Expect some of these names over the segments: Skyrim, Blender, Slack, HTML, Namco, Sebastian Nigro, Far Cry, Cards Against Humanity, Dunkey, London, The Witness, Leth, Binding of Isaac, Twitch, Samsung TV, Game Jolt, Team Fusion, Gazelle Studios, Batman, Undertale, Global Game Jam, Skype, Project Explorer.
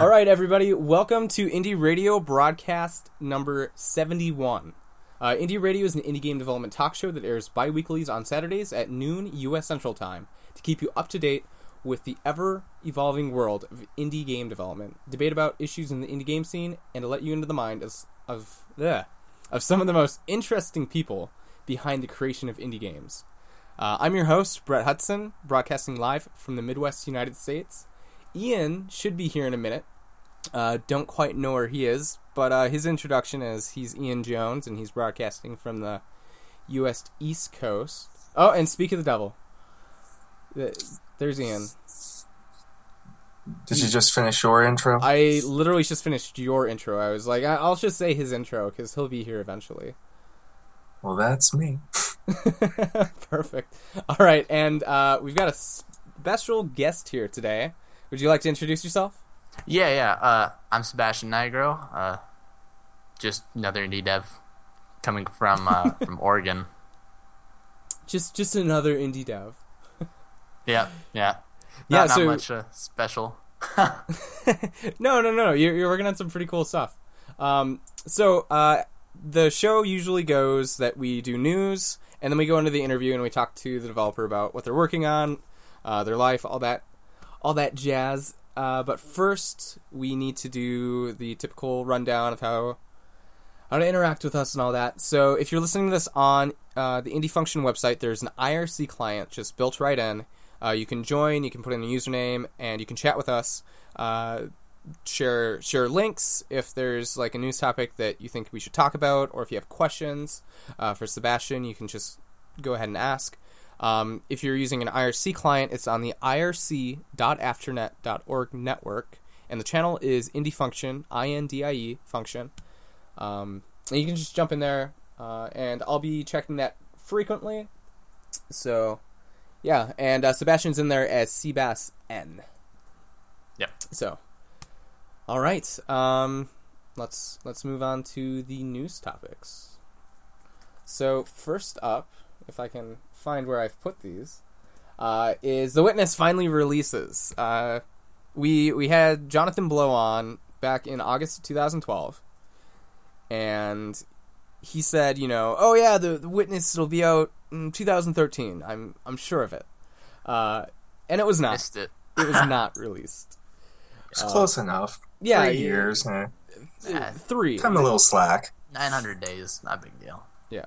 All right, everybody, welcome to Indie Radio broadcast number 71. Indie Radio is an indie game development talk show that airs bi-weeklies on Saturdays at noon U.S. Central Time to keep you up to date with the ever-evolving world of indie game development, debate about issues in the indie game scene, and to let you into the mind of some of the most interesting people behind the creation of indie games. I'm your host, Brett Hudson, broadcasting live from the Midwest United States. Ian should be here in a minute. Don't quite know where he is, but his introduction is he's Ian Jones, and he's broadcasting from the U.S. East Coast. Oh, and speak of the devil. There's Ian. Did you just finish your intro? I literally just finished your intro. I was like, I'll just say his intro, because he'll be here eventually. Well, that's me. Perfect. All right, and we've got a special guest here today. Would you like to introduce yourself? Yeah. I'm Sebastian Nigro. Just another indie dev coming from Oregon. Just another indie dev. Yeah. Not much special. No. You're working on some pretty cool stuff. So the show usually goes that we do news, and then we go into the interview and we talk to the developer about what they're working on, their life, all that jazz. But first, we need to do the typical rundown of how to interact with us and all that. So if you're listening to this on the Indie Function website, there's an IRC client just built right in. You can join, you can put in a username, and you can chat with us. Share links if there's like a news topic that you think we should talk about, or if you have questions for Sebastian, you can just go ahead and ask. If you're using an IRC client, it's on the irc.afternet.org network, and the channel is Indie Function, INDIE Function. And you can just jump in there, and I'll be checking that frequently. So, yeah, and Sebastian's in there as CBassN. Yep. So, all right, let's move on to the news topics. So first up, if I can find where I've put these, is The Witness finally releases. We had Jonathan Blow on back in August of 2012, and he said, oh yeah, the Witness will be out in 2013. I'm sure of it. And it was not. Missed it. It was not released. It's close enough. Yeah, 3 years. Three. Time a little slack. 900 days, not a big deal. Yeah,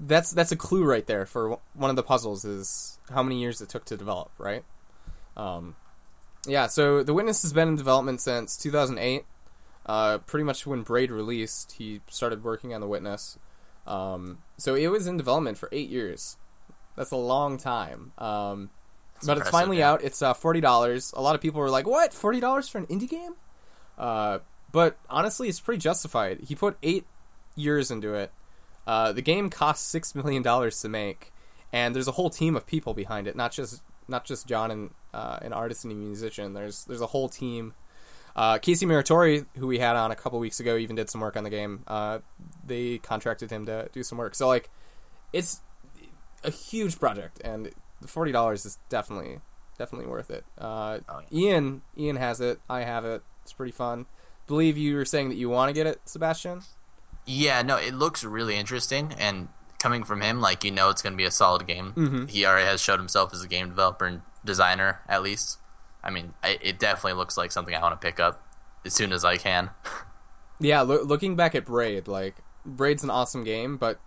that's a clue right there for one of the puzzles is how many years it took to develop, right? So The Witness has been in development since 2008, pretty much when Braid released, he started working on The Witness. So it was in development for 8 years. That's a long time. But it's finally out. It's $40. A lot of people were like, what, $40 for an indie game? But honestly, it's pretty justified. He put 8 years into it. The game cost $6 million to make, and there's a whole team of people behind it, not just John and an artist and a musician. There's a whole team. Casey Muratori, who we had on a couple weeks ago, even did some work on the game. They contracted him to do some work. So, like, it's a huge project, and the $40 is definitely worth it. Ian has it. I have it. It's pretty fun. I believe you were saying that you want to get it, Sebastian? Yeah, no, it looks really interesting, and coming from him, like, it's going to be a solid game. Mm-hmm. He already has showed himself as a game developer and designer, at least. I mean, it definitely looks like something I want to pick up as soon as I can. Yeah, looking back at Braid, like, Braid's an awesome game, but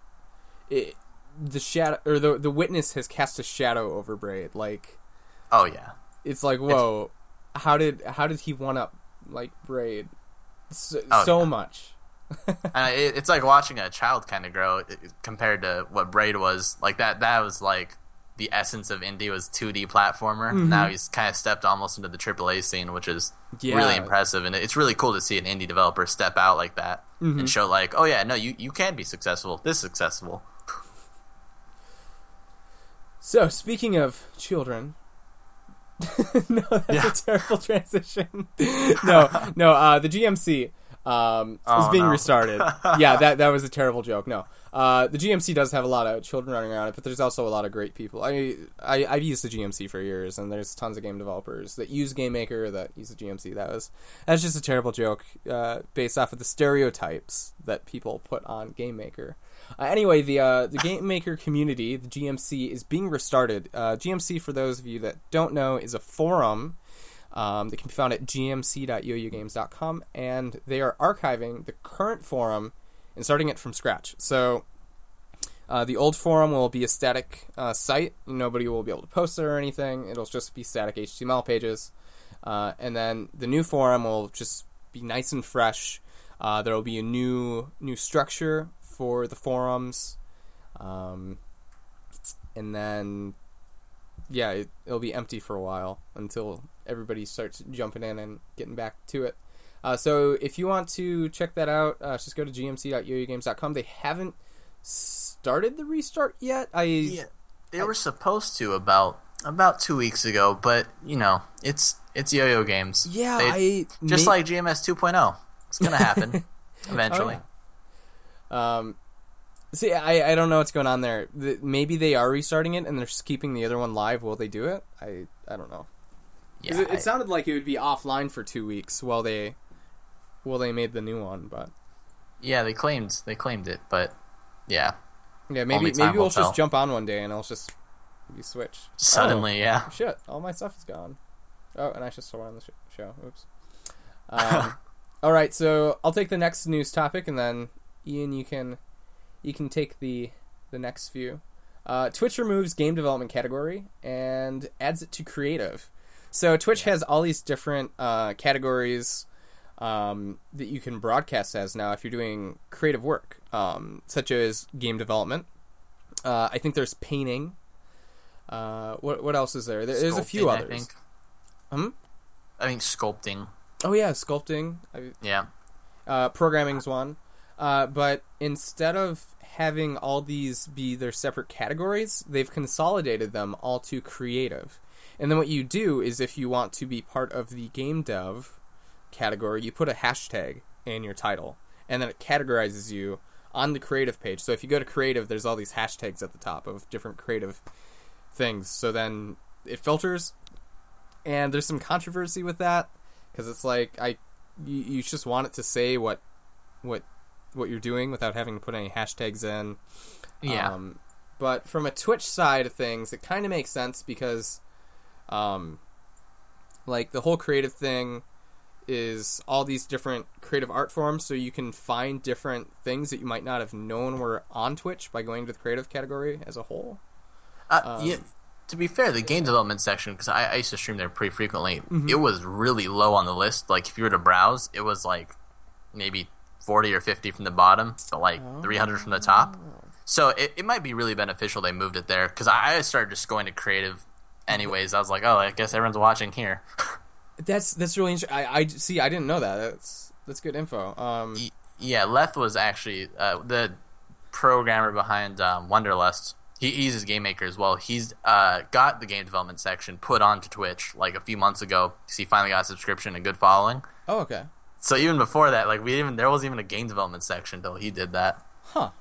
the Witness has cast a shadow over Braid. Like, oh yeah, it's like, whoa, how did he one-up like Braid so much? It's like watching a child kind of grow compared to what Braid was. Like that was like the essence of indie was 2D platformer. Mm-hmm. Now he's kind of stepped almost into the AAA scene, which is really impressive. And it's really cool to see an indie developer step out like that. Mm-hmm. And show like, oh yeah, no, you can be successful. This is successful. So speaking of children. No, that's a terrible transition. No, the GMC. Is being restarted. Yeah, that was a terrible joke. No, The GMC does have a lot of children running around it, but there's also a lot of great people. I've used the GMC for years, and there's tons of game developers that use GameMaker that use the GMC. That's just a terrible joke based off of the stereotypes that people put on GameMaker. Anyway, the GameMaker community, the GMC, is being restarted. GMC, for those of you that don't know, is a forum that can be found at gmc.yoyogames.com, and they are archiving the current forum and starting it from scratch. So the old forum will be a static site. Nobody will be able to post it or anything. It'll just be static HTML pages. And then the new forum will just be nice and fresh. There will be a new structure for the forums. And then, yeah, it'll be empty for a while until everybody starts jumping in and getting back to it. So if you want to check that out, just go to gmc.yoyogames.com. They haven't started the restart yet. They were supposed to about 2 weeks ago, but, it's Yo-Yo Games. Yeah, like GMS 2.0. It's going to happen eventually. Oh, yeah. See, I don't know what's going on there. Maybe they are restarting it, and they're just keeping the other one live while they do it. I don't know. Yeah, it sounded like it would be offline for 2 weeks while they made the new one, but yeah, they claimed it, but yeah, maybe we'll just jump on one day and I'll just be switched suddenly. Oh, yeah, shit, all my stuff is gone. Oh, and I just saw it on the show. Oops. All right, so I'll take the next news topic, and then Ian, you can take the next few. Twitch removes game development category and adds it to creative. So Twitch has all these different categories that you can broadcast as now if you're doing creative work, such as game development. I think there's painting. What else is there? There's a few others. I think sculpting. Oh, yeah, sculpting. Yeah. Programming's one. But instead of having all these be their separate categories, they've consolidated them all to creative. And then what you do is if you want to be part of the game dev category, you put a hashtag in your title, and then it categorizes you on the creative page. So if you go to creative, there's all these hashtags at the top of different creative things. So then it filters, and there's some controversy with that because it's like you just want it to say what you're doing without having to put any hashtags in. Yeah. But from a Twitch side of things, it kind of makes sense because the whole creative thing is all these different creative art forms, so you can find different things that you might not have known were on Twitch by going to the creative category as a whole. To be fair, the game development section, because I used to stream there pretty frequently, it was really low on the list. Like, if you were to browse, it was, maybe 40 or 50 from the bottom, but, 300 from the top. So it might be really beneficial they moved it there, because I started just going to creative anyways. I was like, oh, I guess everyone's watching here. That's really interesting. I see. I didn't know that. That's good info. Yeah, Leth was actually the programmer behind Wonderlust. He uses GameMaker as well. He's got the game development section put onto Twitch a few months ago because he finally got a subscription and good following. Oh, okay. So even before that, there wasn't even a game development section until he did that. Huh.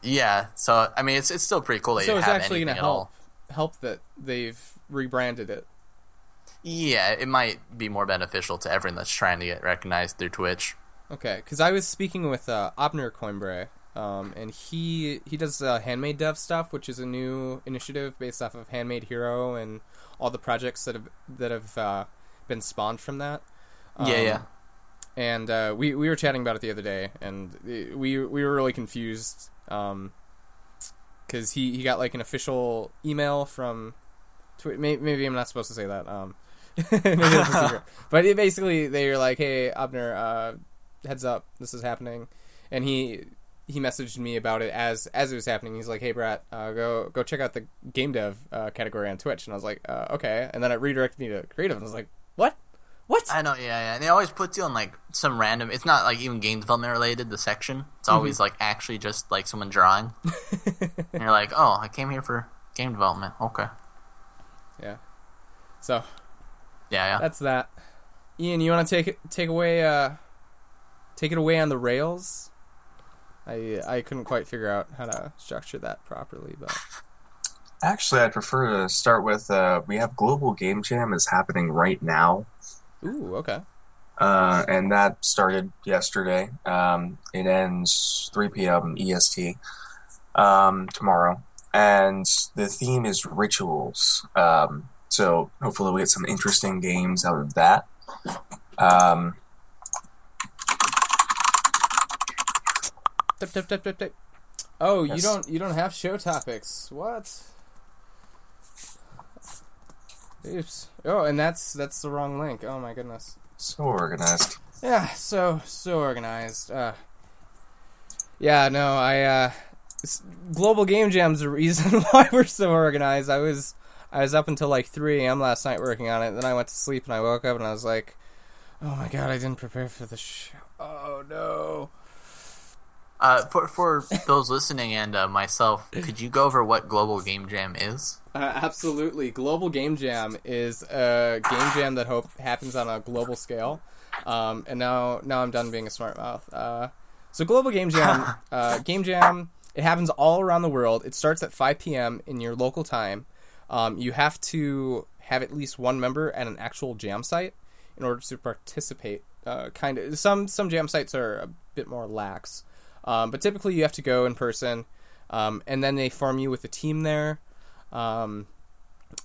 Yeah. So it's still pretty cool that you have actually anything at all. Help that they've rebranded it. Yeah, it might be more beneficial to everyone that's trying to get recognized through Twitch. Okay, because I was speaking with Opner Coimbre, and he does handmade dev stuff, which is a new initiative based off of Handmade Hero and all the projects that have been spawned from that. Yeah. And we were chatting about it the other day, and we were really confused. Because he got an official email from Twitter. Maybe I'm not supposed to say that. Maybe that's a secret. But basically they were like, hey, Abner, heads up, this is happening. And he messaged me about it as it was happening. He's like, hey, Brat, go check out the game dev category on Twitch. And I was like, okay. And then it redirected me to creative. And I was like, what? I know, yeah. And they always put you on some random. It's not even game development related. The section, it's always actually just someone drawing. And you're like, oh, I came here for game development. Okay. Yeah. So. Yeah. That's that. Ian, you want to take it away on the rails? I couldn't quite figure out how to structure that properly, but actually, I'd prefer to start with we have Global Game Jam is happening right now. Ooh, okay. And that started yesterday. It ends 3 p.m. EST tomorrow. And the theme is rituals. So hopefully we get some interesting games out of that. Oh, yes. You don't have show topics. What? Oops. Oh, and that's the wrong link. Oh my goodness. So organized. Yeah, so organized. Global Game Jam's the reason why we're so organized. I was up until like 3 a.m. last night working on it, then I went to sleep and I woke up and I was like, oh my god, I didn't prepare for the show. Oh no. For those listening and myself, could you go over what Global Game Jam is? Absolutely. Global Game Jam is a game jam that happens on a global scale. And now I'm done being a smart mouth. So Global Game Jam, it happens all around the world. It starts at 5 p.m. in your local time. You have to have at least one member at an actual jam site in order to participate. Some jam sites are a bit more lax. But typically you have to go in person, and then they form you with a team there, and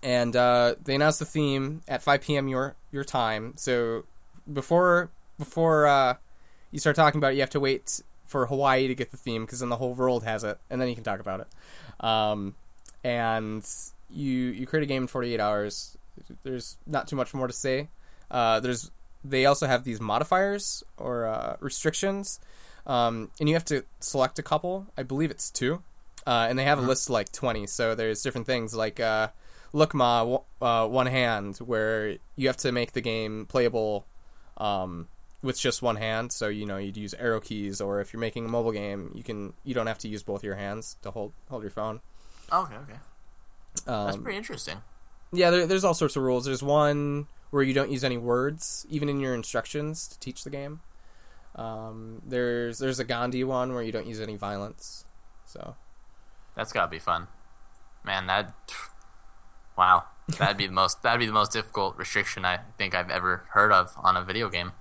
they announce the theme at 5 p.m. your time. So before you start talking about it, you have to wait for Hawaii to get the theme, because then the whole world has it, and then you can talk about it. And you create a game in 48 hours. There's not too much more to say. They also have these modifiers or restrictions. And you have to select a couple. I believe it's 2. And they have a list of like 20. So there's different things like Lukma, one hand, where you have to make the game playable with just one hand. So, you know, you'd use arrow keys, or if you're making a mobile game, you don't have to use both your hands to hold your phone. Okay. That's pretty interesting. Yeah, there's all sorts of rules. There's one where you don't use any words, even in your instructions to teach the game. There's a Gandhi one where you don't use any violence, so that's gotta be fun, man. That'd be the most difficult restriction I think I've ever heard of on a video game.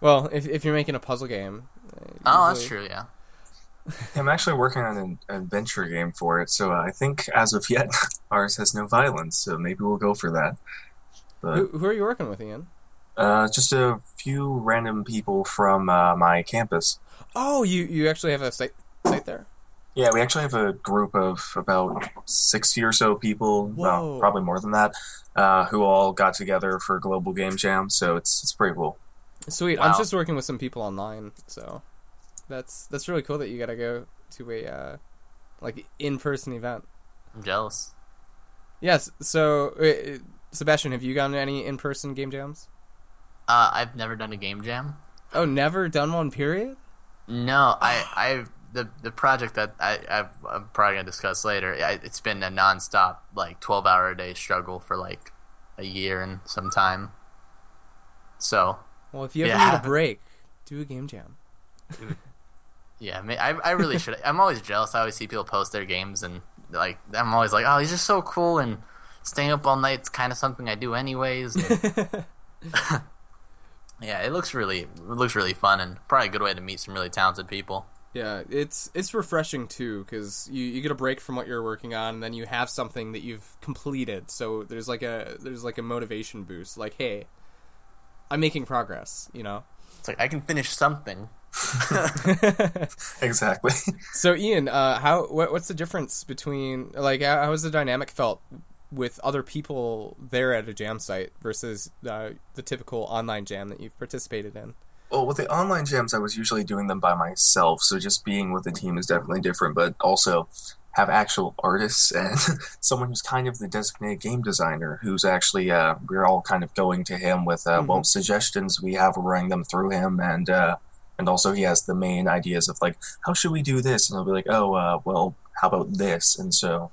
Well, if you're making a puzzle game, that's true. Yeah, I'm actually working on an adventure game for it, so I think as of yet ours has no violence, so maybe we'll go for that. But who are you working with, Ian? Just a few random people from my campus. Oh, you actually have a site there? Yeah, we actually have a group of about 60 or so people, probably more than that, who all got together for Global Game Jam, so it's pretty cool. Sweet. Wow. I'm just working with some people online, so that's really cool that you got to go to a in-person event. I'm jealous. Yes, so Sebastian, have you gone to any in-person game jams? I've never done a game jam. Oh, never done one, period? No, the project that I'm probably going to discuss later, it's been a nonstop, 12-hour-a-day struggle for, a year and some time. So. Well, if you ever need a break, do a game jam. Yeah, I really should. I'm always jealous. I always see people post their games, and, I'm always like, oh, he's just so cool, and staying up all night's kind of something I do anyways. And yeah, it looks really fun, and probably a good way to meet some really talented people. Yeah, it's refreshing too, because you get a break from what you're working on, and then you have something that you've completed. So there's a motivation boost. Like, hey, I'm making progress. You know, it's like I can finish something. Exactly. So, Ian, what's the difference between how was the dynamic felt with other people there at a jam site versus the typical online jam that you've participated in? Well, with the online jams, I was usually doing them by myself, so just being with a team is definitely different, but also have actual artists and someone who's kind of the designated game designer who's actually, we're all kind of going to him with, suggestions we have, we're running them through him, and also he has the main ideas of, how should we do this? And he'll be like, how about this? And so...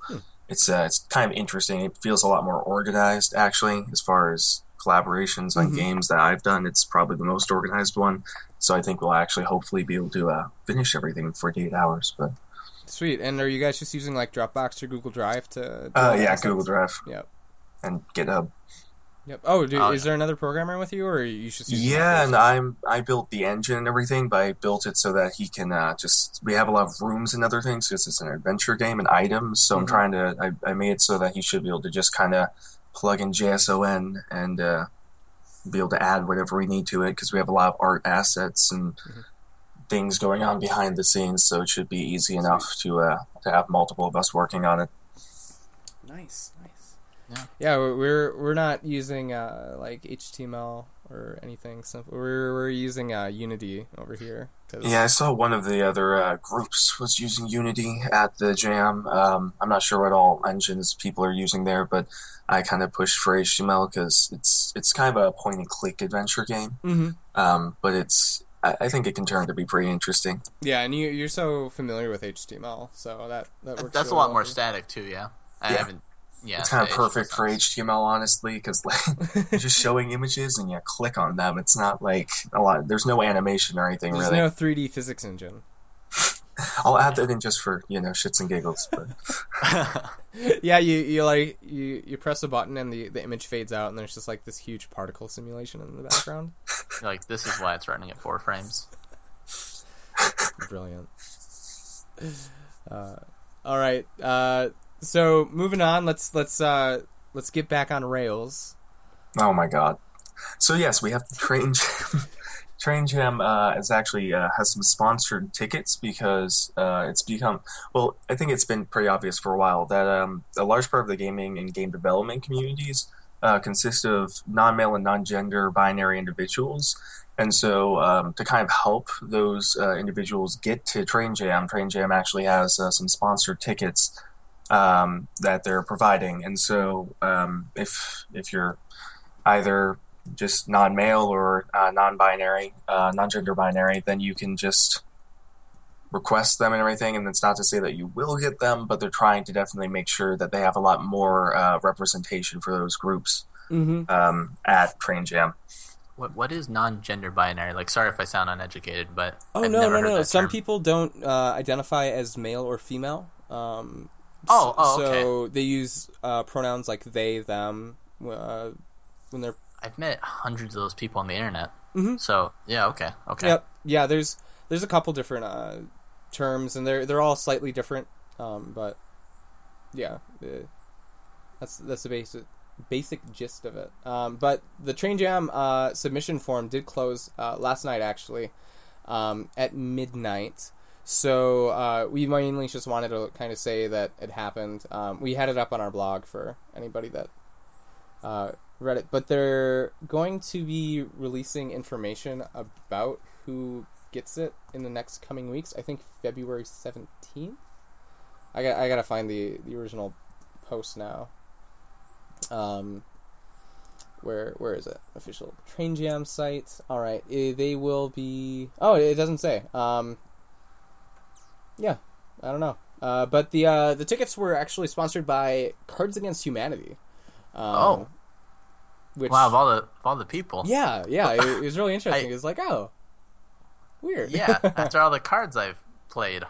It's kind of interesting. It feels a lot more organized, actually, as far as collaborations on games that I've done, it's probably the most organized one. So I think we'll actually hopefully be able to finish everything in 48 hours. But sweet. And are you guys just using like Dropbox or Google Drive to? Yeah, Google Drive. Yep. And GitHub. Yep. Oh, dude, is there another programmer with you, or you should? Yeah, and I built the engine and everything, but I built it so that he can we have a lot of rooms and other things because it's an adventure game and items. So I'm trying to I made it so that he should be able to just kind of plug in JSON and be able to add whatever we need to it because we have a lot of art assets and things going on behind the scenes. So it should be easy enough to have multiple of us working on it. Nice. Yeah, we're not using like HTML or anything simple. We're using Unity over here. Yeah, I saw one of the other groups was using Unity at the jam. I'm not sure what all engines people are using there, but I kind of pushed for HTML because it's kind of a point and click adventure game. But I think it can turn to be pretty interesting. Yeah, and you're so familiar with HTML, so that works. That's a lot more static too. Yeah, I haven't. Yeah, it's kind of perfect for HTML, honestly, because like, you're just showing images and you click on them. It's not like a lot. There's no animation or anything. There's no 3D physics engine. I'll add that in just for shits and giggles. But. Yeah, you press a button and the image fades out, and there's just like this huge particle simulation in the background. You're like, this is why it's running at 4 frames. Brilliant. All right. So moving on, let's get back on rails. Oh my god! So yes, we have the Train Jam. Train Jam is actually has some sponsored tickets because it's become I think it's been pretty obvious for a while that a large part of the gaming and game development communities consist of non-male and non-gender binary individuals. And so to kind of help those individuals get to Train Jam, Train Jam actually has some sponsored tickets that they're providing. And so if you're either just non-male or non-binary, non-gender binary, then you can just request them and everything. And it's not to say that you will get them, but they're trying to definitely make sure that they have a lot more representation for those groups at Train Jam. What is non-gender binary? like, sorry if I sound uneducated, but I've never heard that term. Some people don't identify as male or female. So they use pronouns like they, them when they're. I've met hundreds of those people on the internet. So yeah, okay. Yep. Yeah, there's a couple different terms, and they're all slightly different. But yeah, that's the basic gist of it. But the Train Jam submission form did close last night, actually, at midnight. So we mainly just wanted to kind of say that it happened. We had it up on our blog for anybody that read it. But they're going to be releasing information about who gets it in the next coming weeks. I think February 17th? I gotta find the original post now. Where is it? Official Train Jam site. All right. They will be... Oh, it doesn't say. Yeah, I don't know. But the tickets were actually sponsored by Cards Against Humanity. Wow, of all the people. Yeah, it was really interesting. It was like, oh, weird. Yeah, after all the cards I've played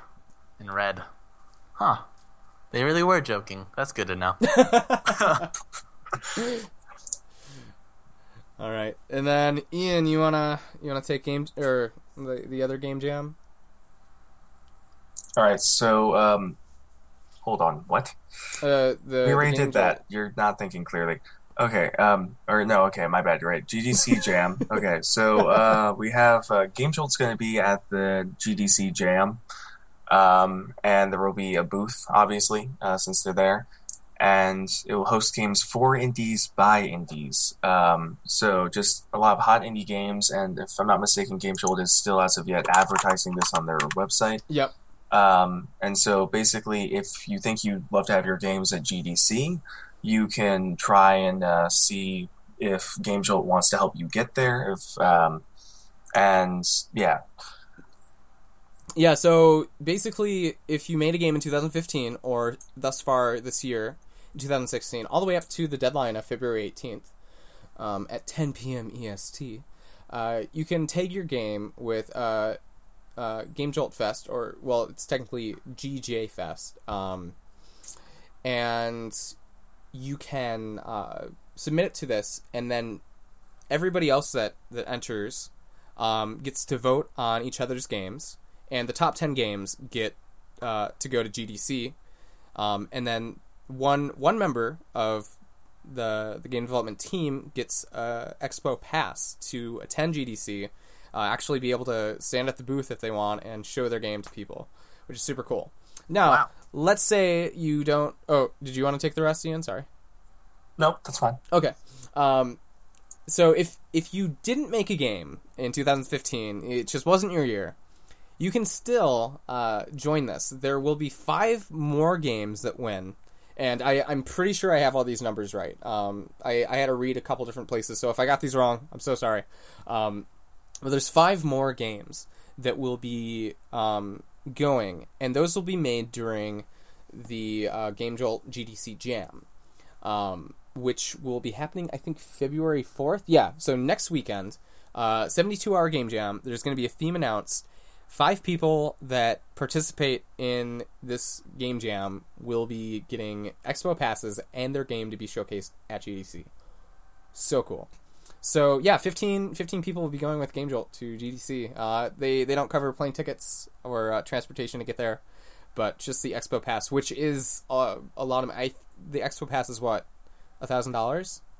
and read. Huh. They really were joking. That's good to know. All right. And then, Ian, you wanna take game or the other game jam? All right, so hold on. What? We already did that. You're not thinking clearly. Okay. Okay. My bad. You're right. GDC Jam. Okay. So we have Game Jolt's going to be at the GDC Jam, and there will be a booth, obviously, since they're there, and it will host games for indies by indies. So just a lot of hot indie games, and if I'm not mistaken, Game Jolt is still as of yet advertising this on their website. Yep. And so basically, if you think you'd love to have your games at GDC, you can try and see if Game Jolt wants to help you get there. So basically, if you made a game in 2015 or thus far this year, 2016, all the way up to the deadline of February 18th, at 10 p.m. EST. You can tag your game with Game Jolt Fest, or, well, it's technically GJ Fest, and you can submit it to this, and then everybody else that enters gets to vote on each other's games, and the top 10 games get to go to GDC, and then one member of the game development team gets a Expo pass to attend GDC, actually be able to stand at the booth if they want and show their game to people, which is super cool. Now, wow. Let's say you don't... Oh, did you want to take the rest, Ian? Sorry. Nope, that's fine. Okay. So if you didn't make a game in 2015, it just wasn't your year, you can still join this. There will be 5 more games that win. And I'm pretty sure I have all these numbers right. I had to read a couple different places, so if I got these wrong, I'm so sorry. But there's 5 more games that will be going, and those will be made during the Game Jolt GDC Jam, which will be happening, I think, February 4th. Yeah, so next weekend, 72-hour Game Jam, there's going to be a theme announced. 5 people that participate in this game jam will be getting expo passes and their game to be showcased at GDC. So cool. So yeah, 15 people will be going with Game Jolt to GDC. They don't cover plane tickets or transportation to get there, but just the expo pass, which is a lot of... the expo pass is what, $1,000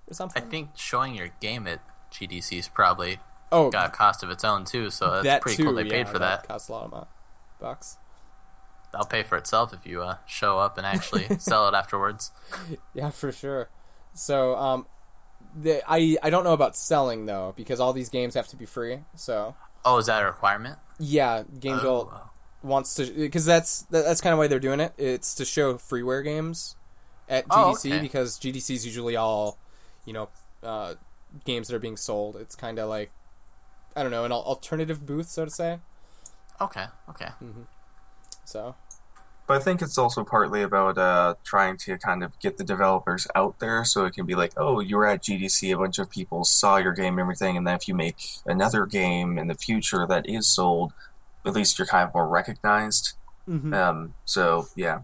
or something? I think showing your game at GDC is probably... Oh, got a cost of its own too, so that's pretty cool. They paid for that. Costs a lot of bucks. That'll pay for itself if you show up and actually sell it afterwards. Yeah, for sure. So, I don't know about selling though, because all these games have to be free. So. Oh, is that a requirement? Yeah, Game Jolt wants to, because that's kind of why they're doing it. It's to show freeware games at GDC, because GDC is usually all, games that are being sold. It's kind of like, I don't know, an alternative booth, so to say. Okay. Mm-hmm. So. But I think it's also partly about trying to kind of get the developers out there, so it can be like, oh, you were at GDC, a bunch of people saw your game and everything, and then if you make another game in the future that is sold, at least you're kind of more recognized. Mm-hmm. So, yeah.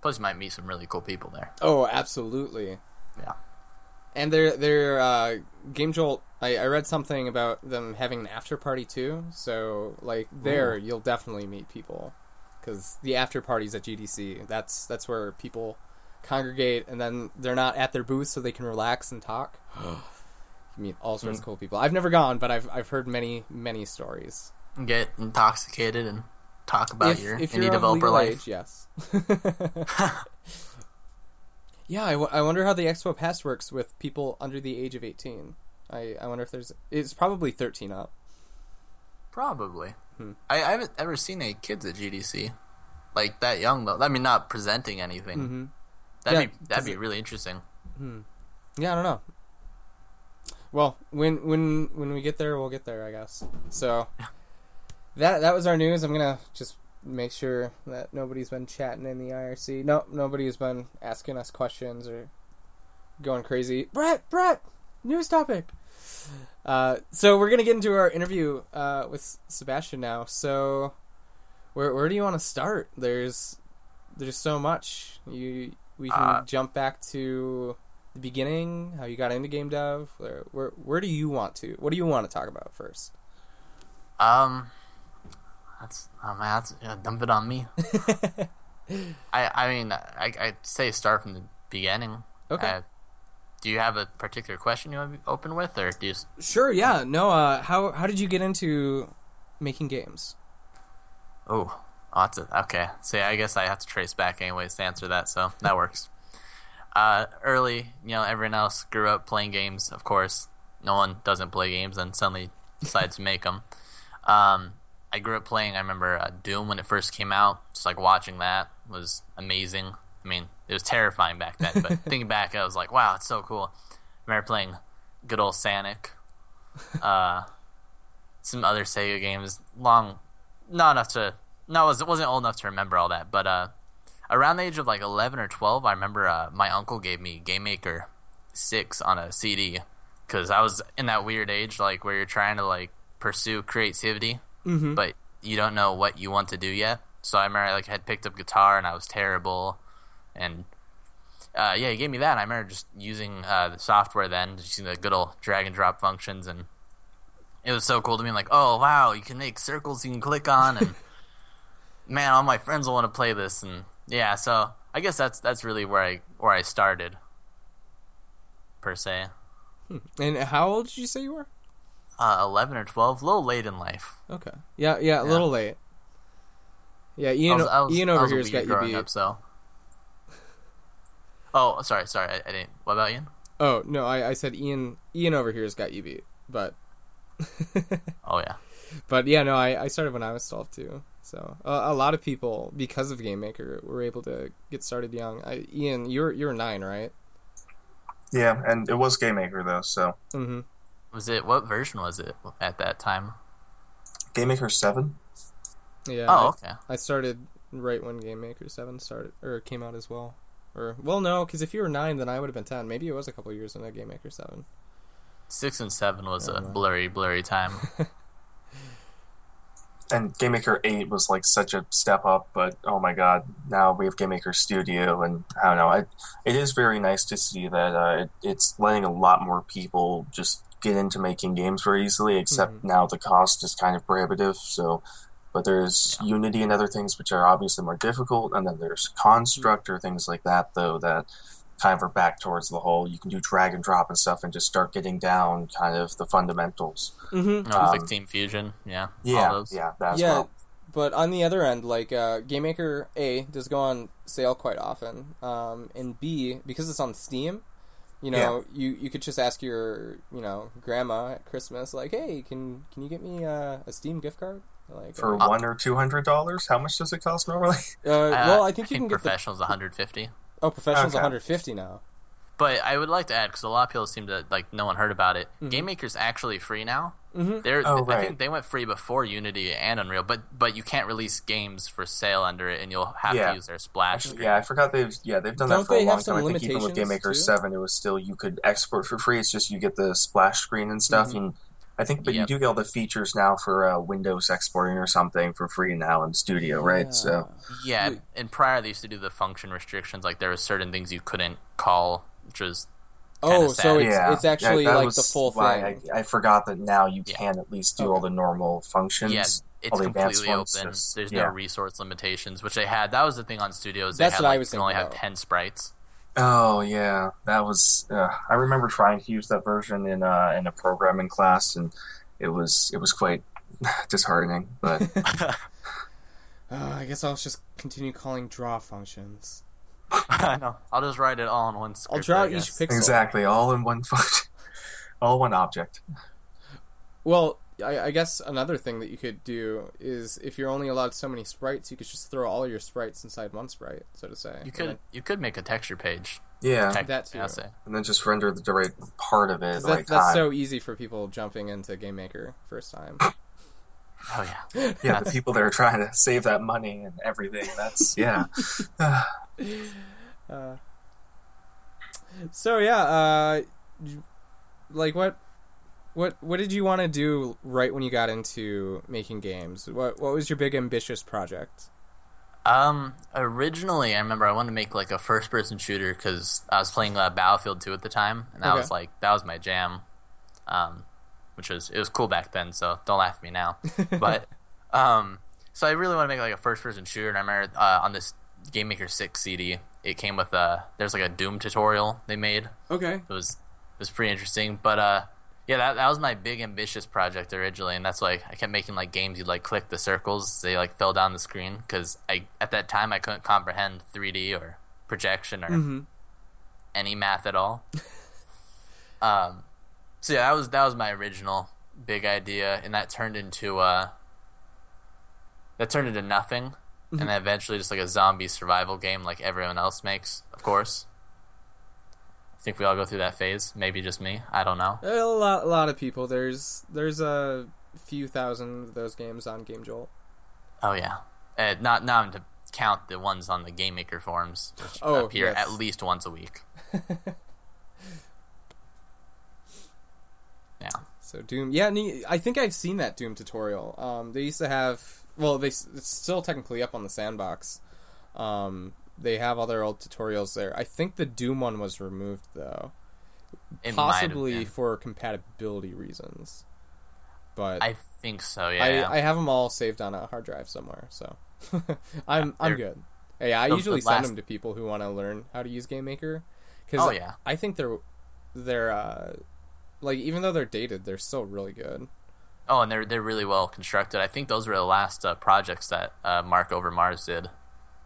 Plus, you might meet some really cool people there. Oh, absolutely. Yeah. And their Game Jolt, I read something about them having an after party too, so like there you'll definitely meet people, because the after parties at GDC, that's where people congregate, and then they're not at their booth, so they can relax and talk. You meet all sorts of cool people. I've never gone, but I've heard many stories. Get intoxicated and talk about if indie developer life. Age, yes. Yeah, I wonder how the Expo Pass works with people under the age of 18. I wonder if there's... It's probably 13 up. Probably. I haven't ever seen any kids at GDC. Like, that young, though. I mean, not presenting anything. Mm-hmm. That'd be really interesting. Hmm. Yeah, I don't know. Well, when we get there, we'll get there, I guess. So, that was our news. I'm going to just... make sure that nobody's been chatting in the IRC. No, nobody's been asking us questions or going crazy. Brett, news topic. So we're gonna get into our interview with Sebastian now. So where do you want to start? There's so much. We can jump back to the beginning. How you got into game dev? Where do you want to? What do you want to talk about first? Dump it on me. I mean, I'd say start from the beginning. Okay. Do you have a particular question you want to open with, or do you? Sure. Yeah. No. How did you get into making games? Oh, okay. So I guess I have to trace back anyways to answer that. So that works. Early, everyone else grew up playing games. Of course, no one doesn't play games and suddenly decides to make them. I grew up playing, I remember Doom when it first came out, just like watching that was amazing. I mean, it was terrifying back then, but thinking back, I was like, wow, it's so cool. I remember playing good old Sonic, some other Sega games, wasn't old enough to remember all that, but around the age of like 11 or 12, I remember my uncle gave me GameMaker 6 on a CD, because I was in that weird age, like, where you're trying to, like, pursue creativity, but you don't know what you want to do yet. So I remember I, like, had picked up guitar, and I was terrible, and, yeah, he gave me that, and I remember just using the software then, just using the good old drag-and-drop functions, and it was so cool to me. I'm like, oh, wow, you can make circles you can click on, and, man, all my friends will want to play this, and, yeah, so I guess that's really where I started, per se. And how old did you say you were? 11 or 12, a little late in life. Okay. Yeah, a little late. Yeah, Ian over here's got you beat. Up, so. Oh, sorry, I didn't. What about Ian? Oh, no, I said Ian over here's got you beat, but. Oh, yeah. But, yeah, no, I started when I was 12, too. So a lot of people, because of GameMaker, were able to get started young. Ian, you're 9, right? Yeah, and it was GameMaker, though, so. Mm-hmm. Was it, what version was it at that time? GameMaker 7? Yeah. Oh, okay. I started right when GameMaker 7 started, or came out as well. Or, well, no, because if you were 9, then I would have been 10. Maybe it was a couple years into GameMaker 7. 6 and 7 was a blurry time. And GameMaker 8 was, like, such a step up, but, oh my god, now we have GameMaker Studio, and I don't know. It is very nice to see that it's letting a lot more people just get into making games very easily, except now the cost is kind of prohibitive, so... But there's Unity and other things which are obviously more difficult, and then there's Construct or things like that, though, that kind of are back towards the whole, you can do drag and drop and stuff and just start getting down kind of the fundamentals. Mm-hmm. Like Team Fusion, yeah. Yeah, that's well. But on the other end, like, GameMaker A does go on sale quite often, and B, because it's on Steam, you know, you could just ask your, you know, grandma at Christmas, like, hey, can you get me a Steam gift card? Like, for $100 or $200, how much does it cost normally? Well, I think you can professionals get $150. Oh, professionals $150 now. But I would like to add, because a lot of people seem to like no one heard about it. Mm-hmm. GameMaker's actually free now. Mm-hmm. I think they went free before Unity and Unreal, but you can't release games for sale under it, and you'll have to use their splash screen. Yeah, I forgot they've done that for a long time. I think even with GameMaker 7, it was still you could export for free. It's just you get the splash screen and stuff. Mm-hmm. And I think, but you do get all the features now for Windows exporting or something for free now in Studio, right? So and prior they used to do the function restrictions, like there were certain things you couldn't call, which was kind of sad. So it's actually like the full thing. I forgot that now you can at least do all the normal functions. Yeah, it's completely open. There's no resource limitations, which they had. That was the thing on Studio. Is That's what I was thinking. You can only have 10 sprites. Oh yeah, that was. I remember trying to use that version in a programming class, and it was quite disheartening. But I guess I'll just continue calling draw functions. I know. I'll just write it all in one script. I'll draw each pixel exactly, all in one function, all one object. Well, I guess another thing that you could do is if you're only allowed so many sprites, you could just throw all your sprites inside one sprite, so to say. You could make a texture page. Yeah, that too. And then just render the right part of it. That's so easy for people jumping into GameMaker first time. Oh yeah, yeah. The people that are trying to save that money and everything. That's like what? What did you want to do right when you got into making games? What was your big ambitious project? Originally, I remember I wanted to make like a first person shooter because I was playing Battlefield 2 at the time, and that was my jam. It was cool back then, so don't laugh at me now. But so I really want to make like a first person shooter, and I remember on this GameMaker 6 CD, it came with there's like a Doom tutorial they made. Okay, it was pretty interesting, but yeah, that was my big ambitious project originally, and that's like I kept making like games. You'd like click the circles, they like fell down the screen because at that time I couldn't comprehend 3D or projection or any math at all. So yeah, that was my original big idea, and that turned into nothing, and then eventually just like a zombie survival game like everyone else makes, of course. I think we all go through that phase. Maybe just me. I don't know. A lot of people. There's a few thousand of those games on Game Jolt. Oh yeah, not to count the ones on the GameMaker forums, which appear at least once a week. So Doom, yeah, I think I've seen that Doom tutorial. They used to have, well, it's still technically up on the Sandbox. They have all their old tutorials there. I think the Doom one was removed though, possibly for compatibility reasons. But I think so. Yeah, I have them all saved on a hard drive somewhere, so I'm good. Yeah, I usually send them to people who want to learn how to use GameMaker, because I think they're like, even though they're dated, they're still really good. Oh, and they're really well constructed. I think those were the last projects that Mark Over Mars did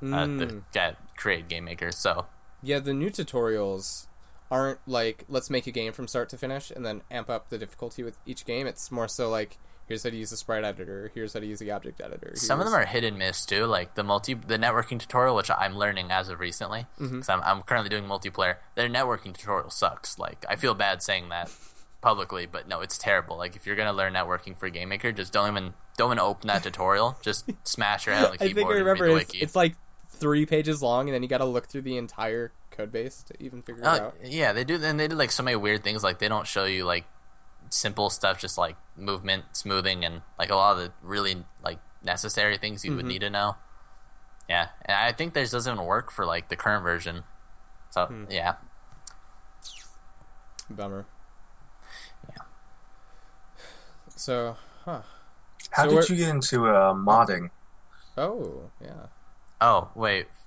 that create GameMaker. So yeah, the new tutorials aren't like, let's make a game from start to finish and then amp up the difficulty with each game. It's more so like, here's how to use the sprite editor, here's how to use the object editor. Some of them are hit and miss too, like the networking tutorial, which I'm learning as of recently, because I'm currently doing multiplayer. Their networking tutorial sucks. Like, I feel bad saying that publicly, but no, it's terrible. Like, if you're gonna learn networking for GameMaker, just don't even open that tutorial. Just smash your head on the keyboard. I think I remember and read the wiki. It's like 3 pages long, and then you got to look through the entire code base to even figure it out. Yeah, they do, and they did like so many weird things. Like, they don't show you like simple stuff, just like movement smoothing and like a lot of the really like necessary things you would need to know. Yeah, and I think this doesn't even work for like the current version, so yeah, bummer. Yeah, so how did you get into modding?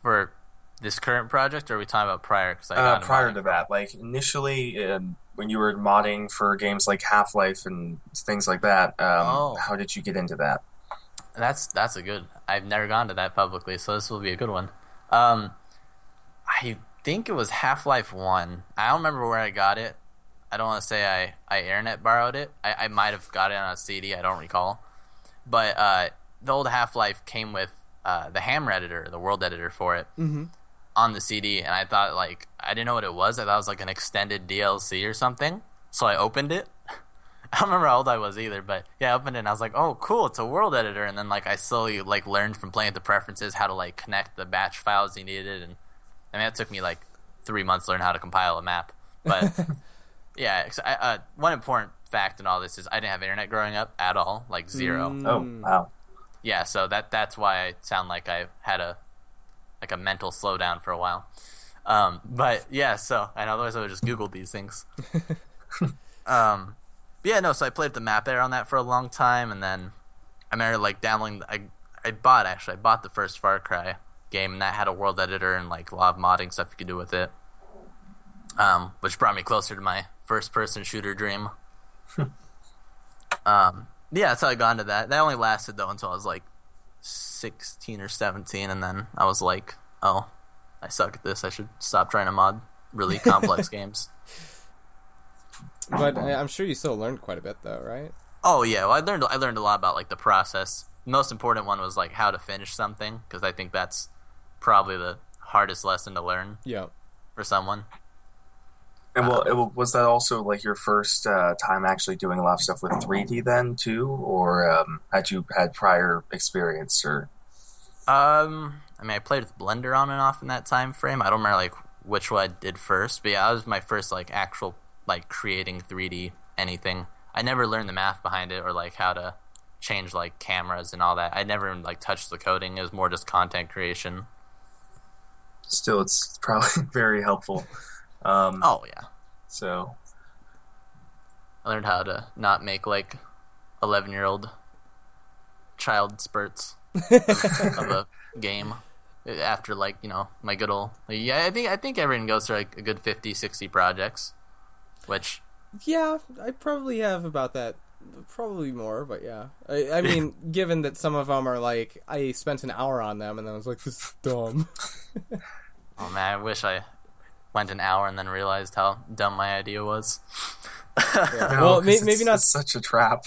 For this current project, or are we talking about prior? Because prior to that, like initially when you were modding for games like Half-Life and things like that, how did you get into that? That's a good. I've never gone to that publicly, so this will be a good one. I think it was Half-Life 1. I don't remember where I got it. I don't want to say I internet borrowed it. I might have got it on a CD. I don't recall. But the old Half-Life came with the Hammer editor, the world editor for it. On the CD, and I thought, like, I didn't know what it was. I thought it was like an extended DLC or something. So I opened it. I don't remember how old I was either, but yeah, I opened it and I was like, oh, cool, it's a world editor. And then like I slowly like learned from playing at the preferences how to like connect the batch files you needed, and I mean, it took me like 3 months to learn how to compile a map. But yeah, one important fact in all this is I didn't have internet growing up at all, like zero. Oh, wow. Yeah, so that's why I sound like I had a mental slowdown for a while, but yeah. So, and otherwise I would just Google these things. So I played the map editor on that for a long time, and then I remember like downloading. I bought the first Far Cry game, and that had a world editor and like a lot of modding stuff you could do with it, which brought me closer to my first-person shooter dream. That's how I got into that. That only lasted though until I was like 16 or 17, and then I was like, oh, I suck at this, I should stop trying to mod really complex games. But I'm sure you still learned quite a bit though, right? Oh yeah, well, I learned a lot about like the process. The most important one was like how to finish something, because I think that's probably the hardest lesson to learn for someone. And was that also like your first time actually doing a lot of stuff with 3D then too, or had you had prior experience? Or I mean, I played with Blender on and off in that time frame. I don't remember like which one I did first, but yeah, that was my first like actual like creating 3D anything. I never learned the math behind it, or like how to change like cameras and all that. I never even like touched the coding. It was more just content creation. Still, it's probably very helpful. So I learned how to not make like 11-year-old child spurts of a game after like, you know, my good old I think everyone goes through like a good 50-60 projects, which I probably have about that, probably more, but yeah, I mean, given that some of them are like, I spent an hour on them and then I was like, this is dumb. Oh man, I wish I went an hour and then realized how dumb my idea was. Yeah, well, maybe not. It's such a trap.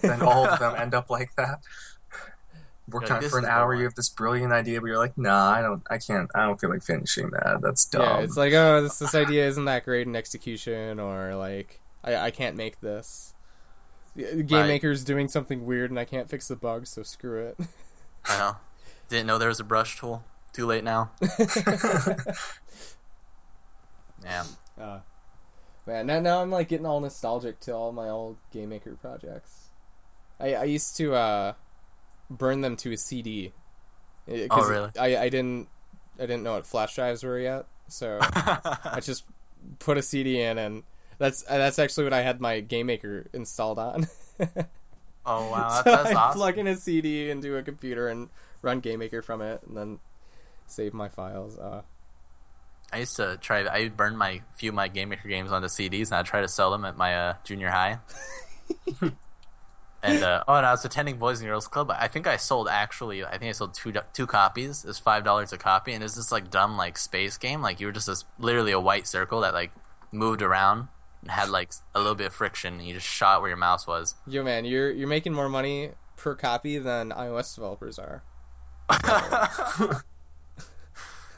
Then all of them end up like that. Worked on it for an hour. You have this brilliant idea, but you're like, nah, I don't feel like finishing that. That's dumb. Yeah, it's like, oh, this idea isn't that great in execution, or like, I can't make this. GameMaker's doing something weird, and I can't fix the bug, so screw it. I know. Didn't know there was a brush tool. Too late now. Yeah. Man, now I'm like getting all nostalgic to all my old GameMaker projects. I used to burn them to a CD. Oh really? I didn't know what flash drives were yet, so I just put a CD in, and that's actually what I had my GameMaker installed on. Oh wow, that's awesome. I plug in a CD into a computer and run GameMaker from it, and then save my files. I used to try. I burned my GameMaker games onto CDs, and I tried to sell them at my junior high. And I was attending Boys and Girls Club. I think I sold two copies. It was $5 a copy, and it was this like dumb like space game. Like you were just literally a white circle that like moved around and had like a little bit of friction, and you just shot where your mouse was. Yo man, you're making more money per copy than iOS developers are.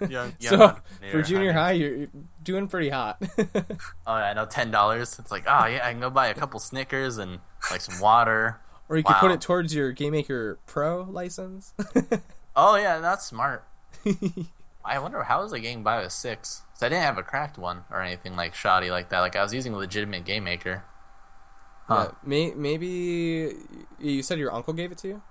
For junior high, you're doing pretty hot. Oh, yeah, I know, $10. It's like, oh, yeah, I can go buy a couple Snickers and, like, some water. Or you could put it towards your GameMaker Pro license. Oh, yeah, that's smart. I wonder, how was the game by with 6? Because I didn't have a cracked one or anything, like, shoddy like that. Like, I was using a legitimate GameMaker. Huh. Yeah, maybe you said your uncle gave it to you?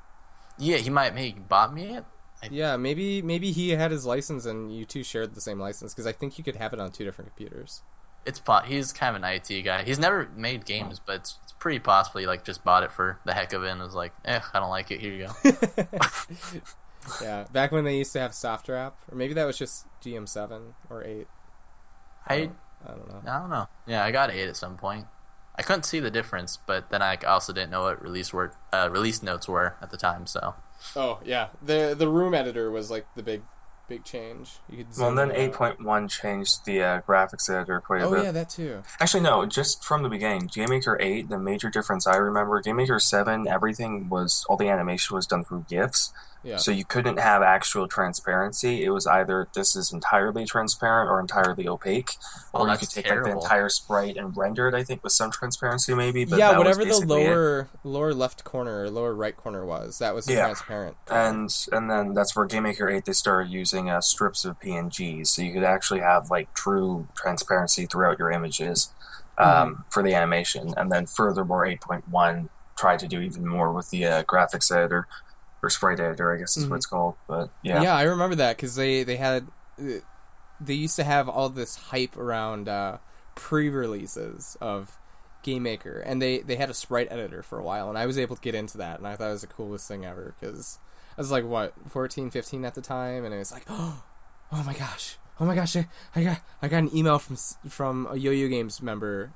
Yeah, he bought me it. Yeah, maybe he had his license and you two shared the same license, because I think you could have it on two different computers. He's kind of an IT guy. He's never made games, but it's pretty possible he like just bought it for the heck of it and was like, I don't like it, here you go. Yeah, back when they used to have soft wrap, or maybe that was just GM7 or 8. I don't know. Yeah, I got 8 at some point. I couldn't see the difference, but then I also didn't know what release notes were at the time, so... Oh yeah, the room editor was like the big change. You could then 8.1 changed the graphics editor quite a bit. Oh yeah, that too. Actually, no, just from the beginning, GameMaker 8. The major difference I remember, GameMaker 7, everything was all the animation was done through GIFs. Yeah. So you couldn't have actual transparency. It was either this is entirely transparent or entirely opaque. Or you could take like, the entire sprite and render it, I think, with some transparency maybe. But yeah, whatever the lower left corner or lower right corner was, that was transparent. And then that's where GameMaker 8, they started using strips of PNGs. So you could actually have like true transparency throughout your images for the animation. And then furthermore, 8.1 tried to do even more with the graphics editor. Or sprite editor, I guess is what it's called. But yeah, I remember that because they used to have all this hype around pre-releases of GameMaker, and they had a sprite editor for a while, and I was able to get into that, and I thought it was the coolest thing ever because I was like 14, 15 at the time, and it was like, oh my gosh, I got an email from a Yo-Yo Games member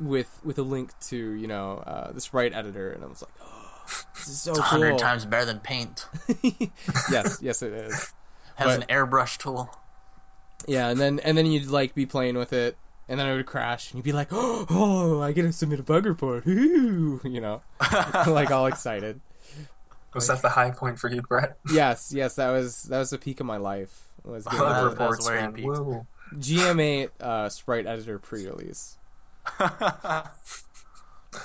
with a link to the sprite editor, and I was like, oh. This is so cool. It's 100 times better than paint. yes, it is. An airbrush tool. Yeah, and then you'd like be playing with it, and then it would crash, and you'd be like, "Oh, I get to submit a bug report!" Ooh, like all excited. Was that the high point for you, Brett? Yes, that was the peak of my life. Was getting bug reports, man. GM8 sprite editor pre-release.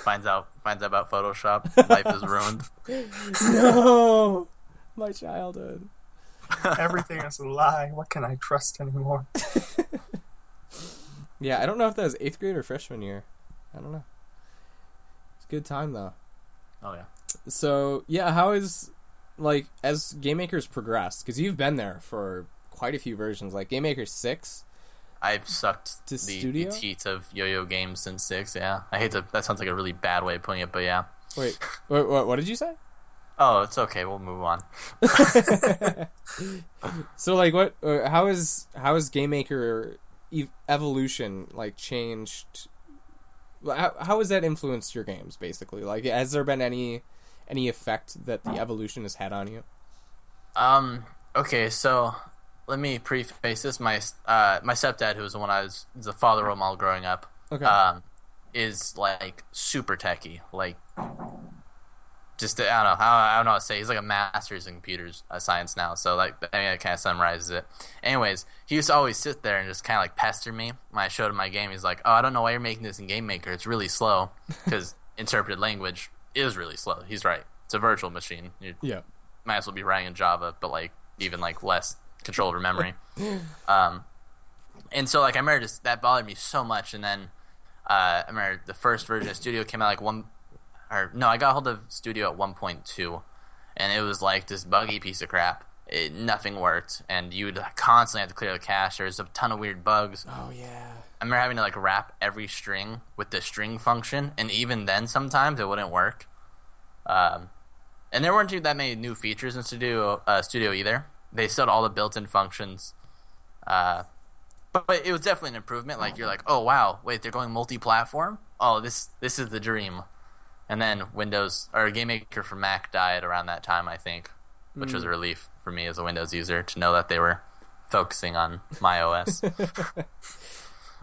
Finds out about Photoshop. Life is ruined. No, my childhood. Everything is a lie. What can I trust anymore? Yeah, I don't know if that was 8th grade or freshman year. I don't know. It's a good time though. Oh yeah. So yeah, how is as GameMaker's progressed? Because you've been there for quite a few versions. Like GameMaker 6. I've sucked the teat of Yo-Yo Games since 6, yeah. I hate that sounds like a really bad way of putting it, but yeah. Wait, what did you say? Oh, it's okay, we'll move on. So, how is GameMaker evolution, changed? How has that influenced your games, basically? Like, has there been any effect that the evolution has had on you? Okay, so... Let me preface this. My stepdad, who was the one I was the father of all growing up, is like super techie. Like, just I don't know how to say. He's like a master's in computers science now. So that kind of summarizes it. Anyways, he used to always sit there and just kind of pester me when I showed him my game. He's like, "Oh, I don't know why you're making this in GameMaker. It's really slow because interpreted language is really slow." He's right. It's a virtual machine. You might as well be writing in Java, but even less. Control over memory, and so I remember that bothered me so much. And then I remember the first version of Studio came out like one, or no, I got hold of Studio at 1.2, and it was like this buggy piece of crap. Nothing worked, and you would constantly have to clear the cache. There's a ton of weird bugs. Oh yeah. I remember having to like wrap every string with the string function, and even then sometimes it wouldn't work. And there weren't that many new features in Studio either. They still had all the built-in functions. But it was definitely an improvement. Like you're like, oh wow, wait, they're going multi-platform? Oh, this is the dream. And then Windows or GameMaker for Mac died around that time, I think, which was a relief for me as a Windows user to know that they were focusing on my OS.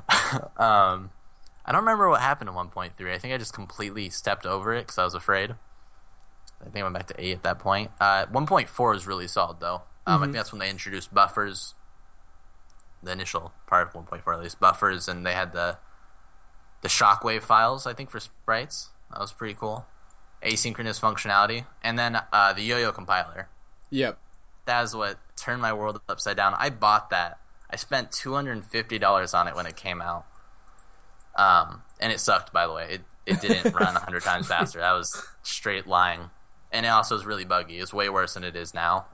I don't remember what happened in 1.3. I think I just completely stepped over it because I was afraid. I think I went back to 8 at that point. 1.4 is really solid, though. I think that's when they introduced buffers, the initial part of 1.4 at least, buffers, and they had the shockwave files, I think, for sprites. That was pretty cool. Asynchronous functionality. And then the Yo-Yo compiler. Yep. That is what turned my world upside down. I bought that. I spent $250 on it when it came out. And it sucked, by the way. It didn't run 100 times faster. That was straight lying. And it also was really buggy. It's way worse than it is now.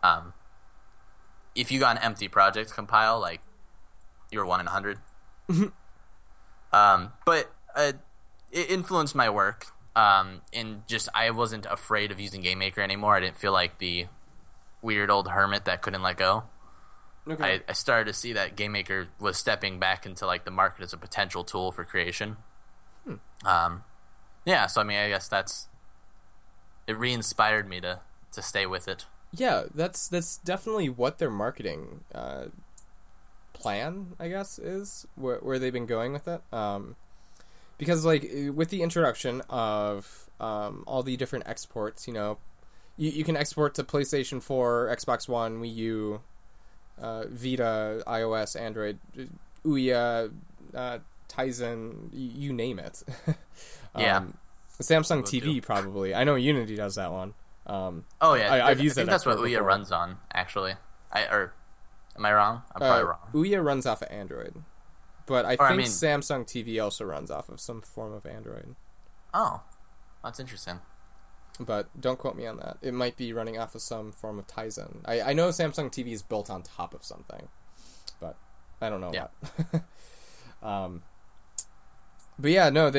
If you got an empty project compile, like, you were 1 in 100. But it influenced my work. And just I wasn't afraid of using GameMaker anymore. I didn't feel like the weird old hermit that couldn't let go. Okay. I started to see that GameMaker was stepping back into like the market as a potential tool for creation. Yeah, so I mean, I guess that's it. Re-inspired me to stay with it. Yeah, that's definitely what their marketing plan, I guess, is where they've been going with it. Because like with the introduction of all the different exports, you know, you can export to PlayStation 4, Xbox One, Wii U, Vita, iOS, Android, Ouya, Tizen, you name it. Yeah. Samsung TV, probably. I know Unity does that one. Oh, yeah. I've used that. I think that's what Ouya runs on, actually. Or am I wrong? I'm probably wrong. Ouya runs off of Android. But I think Samsung TV also runs off of some form of Android. Oh, that's interesting. But don't quote me on that. It might be running off of some form of Tizen. I know Samsung TV is built on top of something, but I don't know what. But yeah, no,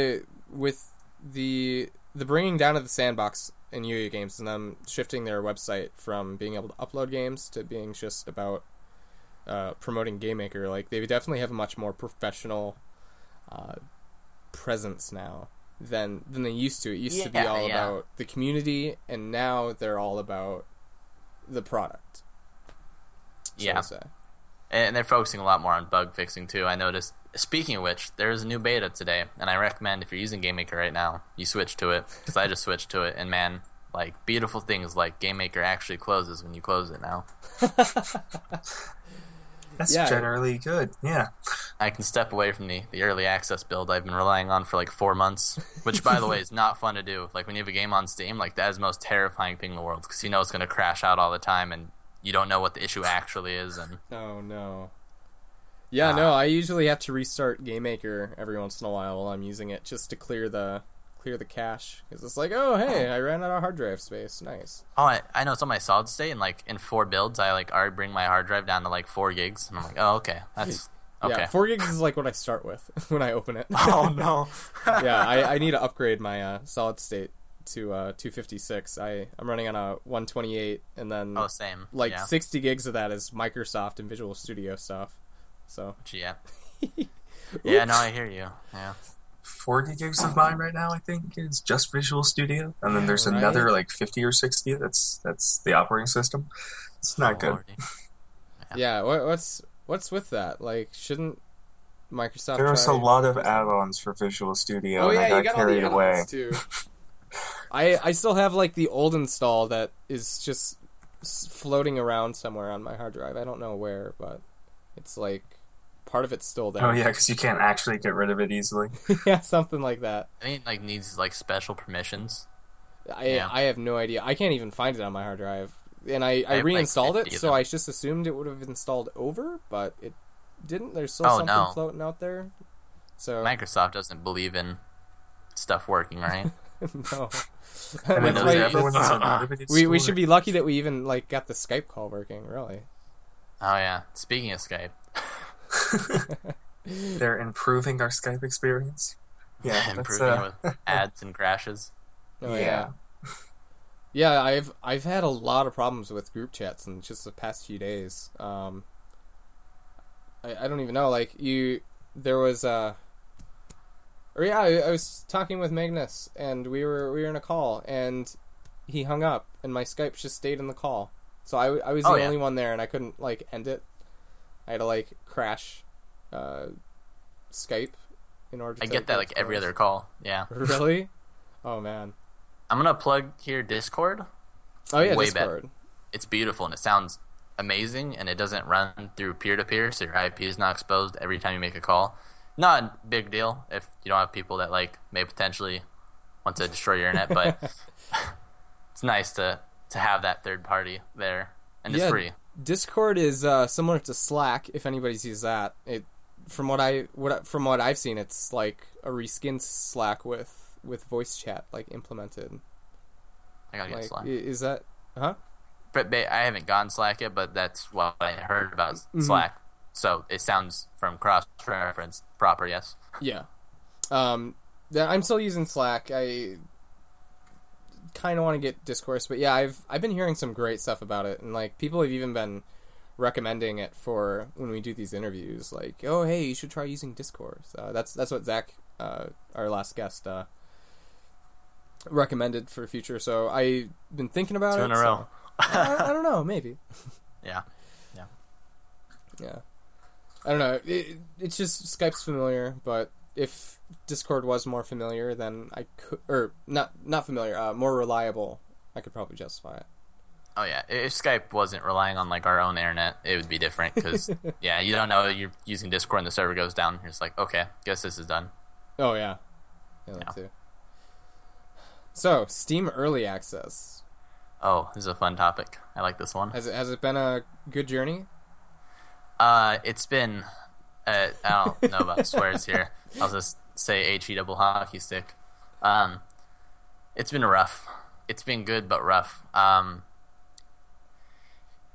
with the bringing down of the sandbox in Yo-Yo Games and them shifting their website from being able to upload games to being just about promoting GameMaker, like they definitely have a much more professional presence now than they used to. It used to be all about the community, and now they're all about the product. And they're focusing a lot more on bug fixing too, I noticed. Speaking of which, there is a new beta today, and I recommend if you're using GameMaker right now, you switch to it, because I just switched to it, and man, like, beautiful things like GameMaker actually closes when you close it now. That's generally good, yeah. I can step away from the early access build I've been relying on for like 4 months, which, by the way, is not fun to do. Like, when you have a game on Steam, like, that is the most terrifying thing in the world, because you know it's going to crash out all the time, and you don't know what the issue actually is. And oh, no. Yeah, no, I usually have to restart GameMaker every once in a while I'm using it just to clear the cache. Because it's like, oh, hey, I ran out of hard drive space. Nice. Oh, I know it's on my solid state, and like in 4 builds, I like already bring my hard drive down to like 4 gigs. And I'm like, oh, okay. That's okay. Yeah, 4 gigs is like what I start with when I open it. Oh, no. Yeah, I need to upgrade my solid state to 256. I'm running on a 128, and then 60 gigs of that is Microsoft and Visual Studio stuff. So no, I hear you. Yeah, 40 gigs of mine right now, I think, is just Visual Studio, and then there's another like 50 or 60. That's the operating system. It's not good. Yeah, what's with that? Like, shouldn't Microsoft? There's a lot of add-ons for Visual Studio. Oh yeah, and I got carried away too. I still have like the old install that is just floating around somewhere on my hard drive. I don't know where, but it's like. Part of it's still there. Oh yeah, because you can't actually get rid of it easily. Yeah, something like that. I think it like needs like special permissions. I have no idea. I can't even find it on my hard drive, and I reinstalled like it, so I just assumed it would have installed over, but it didn't. There's still something floating out there. So Microsoft doesn't believe in stuff working, right? No. We should be lucky that we even like got the Skype call working, really. Oh yeah. Speaking of Skype. They're improving our Skype experience. Yeah, improving with ads and crashes. Oh, yeah. Yeah, I've had a lot of problems with group chats in just the past few days. I don't even know. Like there was I was talking with Magnus, and we were in a call, and he hung up, and my Skype just stayed in the call. So I was the only one there, and I couldn't, like, end it. I had to, like, crash Skype in order to... I get that, like, every other call, yeah. Really? Oh, man. I'm gonna plug here Discord. Oh, yeah, Discord. Better. It's beautiful, and it sounds amazing, and it doesn't run through peer-to-peer, so your IP is not exposed every time you make a call. Not a big deal if you don't have people that like may potentially want to destroy your internet, but it's nice to have that third party there, and it's free. Discord is similar to Slack. If anybody's used that, from what I've seen, it's like a reskinned Slack with voice chat like implemented. I gotta get Slack. Is that huh? I haven't gone Slack yet, but that's what I heard about Slack. So it sounds from cross-reference proper, yes. Yeah. I'm still using Slack. I kind of want to get Discourse, but yeah, I've been hearing some great stuff about it, and like people have even been recommending it for when we do these interviews. Like, oh hey, you should try using Discourse. That's what Zach, our last guest, recommended for future. So I've been thinking about it. Two in a row. I don't know, maybe. Yeah. Yeah. I don't know. It's just Skype's familiar, but if Discord was more familiar, then I could, or not familiar, more reliable, I could probably justify it. Oh yeah, if Skype wasn't relying on like our own internet, it would be different because yeah, you don't know you're using Discord and the server goes down. You're just like, okay, guess this is done. Oh yeah. Too. So Steam early access. Oh, this is a fun topic. I like this one. Has it been a good journey? It's been, I don't know about swears here. I'll just say hockey stick. It's been rough. It's been good, but rough.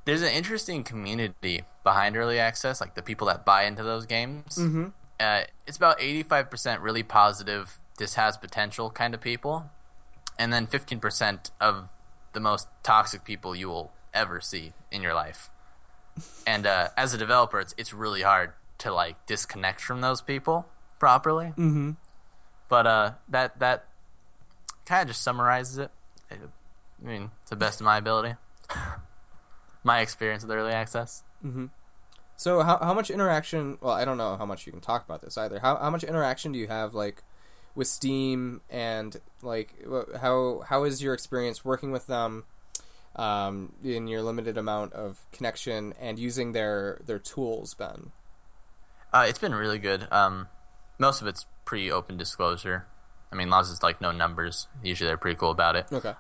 There's an interesting community behind early access, like the people that buy into those games. Mm-hmm. It's about 85% really positive, this has potential kind of people. And then 15% of the most toxic people you will ever see in your life. And as a developer, it's really hard to like disconnect from those people properly. Mm-hmm. But that kind of just summarizes it. I mean, to the best of my ability, my experience with early access. Mm-hmm. So how much interaction? Well, I don't know how much you can talk about this either. How much interaction do you have like with Steam, and like how is your experience working with them? In your limited amount of connection and using their tools, Ben? It's been really good. Most of it's pretty open disclosure. I mean, laws is like no numbers. Usually they're pretty cool about it. Okay.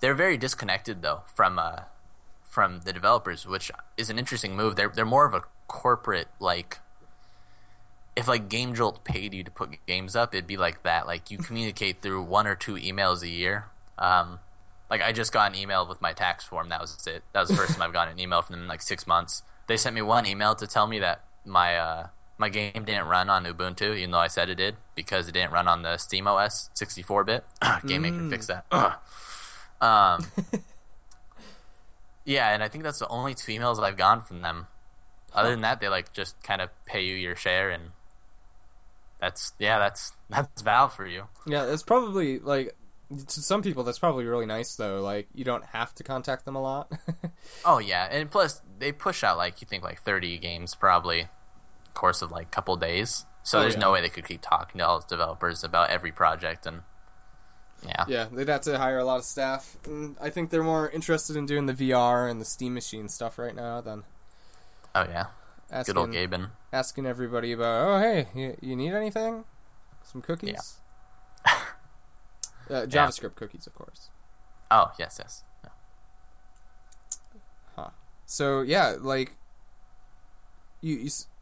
They're very disconnected though from the developers, which is an interesting move. They're more of a corporate, like if like Game Jolt paid you to put games up, it'd be like that. Like you communicate through one or two emails a year. Like, I just got an email with my tax form. That was it. That was the first time I've gotten an email from them in, like, 6 months. They sent me one email to tell me that my game didn't run on Ubuntu, even though I said it did, because it didn't run on the Steam OS 64-bit. GameMaker fixed that. Yeah, and I think that's the only two emails that I've gotten from them. Other than that, they, like, just kind of pay you your share, and that's Valve for you. Yeah, it's probably, like... To some people, that's probably really nice, though. Like, you don't have to contact them a lot. Oh, yeah. And plus, they push out, like, you think, like, 30 games probably course of, like, a couple days. So there's no way they could keep talking to all the developers about every project. And yeah, they'd have to hire a lot of staff. And I think they're more interested in doing the VR and the Steam Machine stuff right now than... Oh, yeah. Good old Gaben. Asking everybody about, oh, hey, you need anything? Some cookies? Yeah. JavaScript cookies, of course. Oh, yes. Yeah. Huh. So, yeah, like,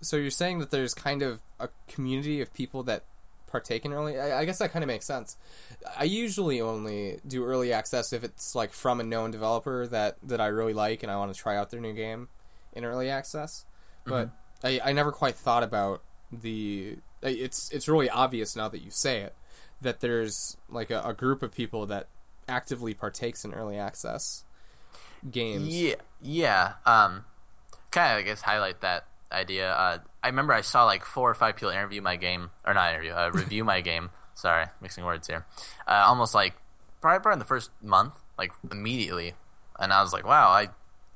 So you're saying that there's kind of a community of people that partake in early... I guess that kind of makes sense. I usually only do early access if it's, like, from a known developer that I really like and I want to try out their new game in early access. But I never quite thought about the... It's really obvious now that you say it, that there's, like, a group of people that actively partakes in early access games. Yeah. Kind of, I guess, highlight that idea. I remember I saw, like, 4 or 5 people review my game. Sorry, mixing words here. Almost, like, probably in the first month, like, immediately. And I was like, wow,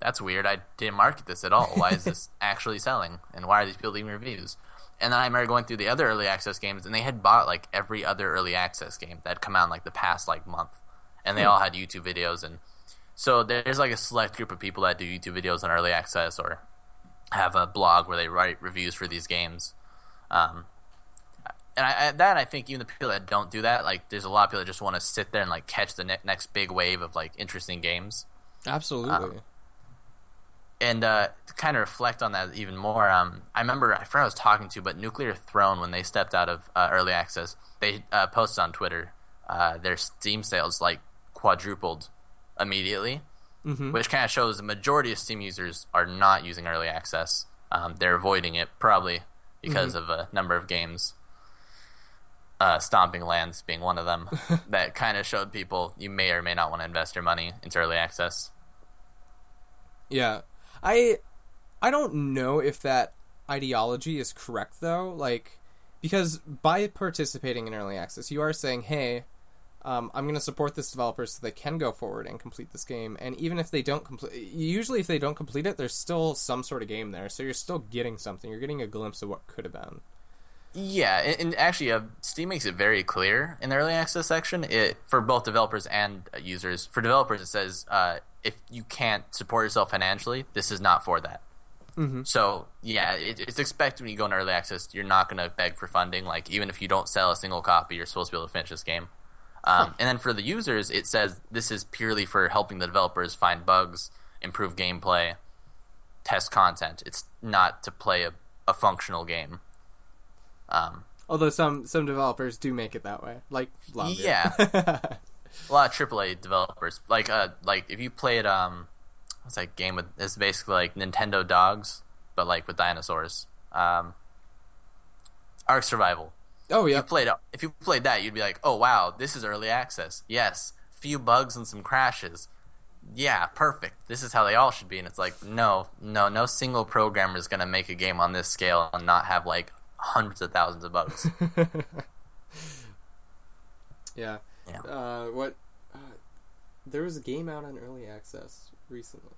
that's weird. I didn't market this at all. Why is this actually selling? And why are these people leaving reviews? And then I remember going through the other early access games, and they had bought, like, every other early access game that had come out in, like, the past, like, month. And they all had YouTube videos. And so there's, like, a select group of people that do YouTube videos on early access or have a blog where they write reviews for these games. I think even the people that don't do that, like, there's a lot of people that just want to sit there and, like, catch the next big wave of, like, interesting games. Absolutely. And to kind of reflect on that even more, I forgot who I was talking to, but Nuclear Throne, when they stepped out of early access, they posted on Twitter their Steam sales, like, quadrupled immediately, which kind of shows the majority of Steam users are not using early access. They're avoiding it, probably because of a number of games. Stomping Lands being one of them. That kind of showed people you may or may not want to invest your money into early access. Yeah. I don't know if that ideology is correct, though. Like, because by participating in early access, you are saying, hey, I'm going to support this developer so they can go forward and complete this game. And even if they don't complete... Usually if they don't complete it, there's still some sort of game there. So you're still getting something. You're getting a glimpse of what could have been. Yeah, and actually, Steam makes it very clear in the early access section, for both developers and users. For developers, it says... if you can't support yourself financially, this is not for that. So, yeah, it's expected when you go into early access, you're not going to beg for funding. Like, even if you don't sell a single copy, you're supposed to be able to finish this game. And then for the users, it says this is purely for helping the developers find bugs, improve gameplay, test content. It's not to play a functional game. Although some developers do make it that way. Like Vlambeer. Yeah. A lot of AAA developers, like if you played what's that game with? It's basically like Nintendo Dogs, but like with dinosaurs. Ark Survival. Oh yeah. If you played that, you'd be like, oh wow, this is early access. Yes, few bugs and some crashes. Yeah, perfect. This is how they all should be. And it's like, no single programmer is gonna make a game on this scale and not have like hundreds of thousands of bugs. Yeah. Yeah. There was a game out on early access recently.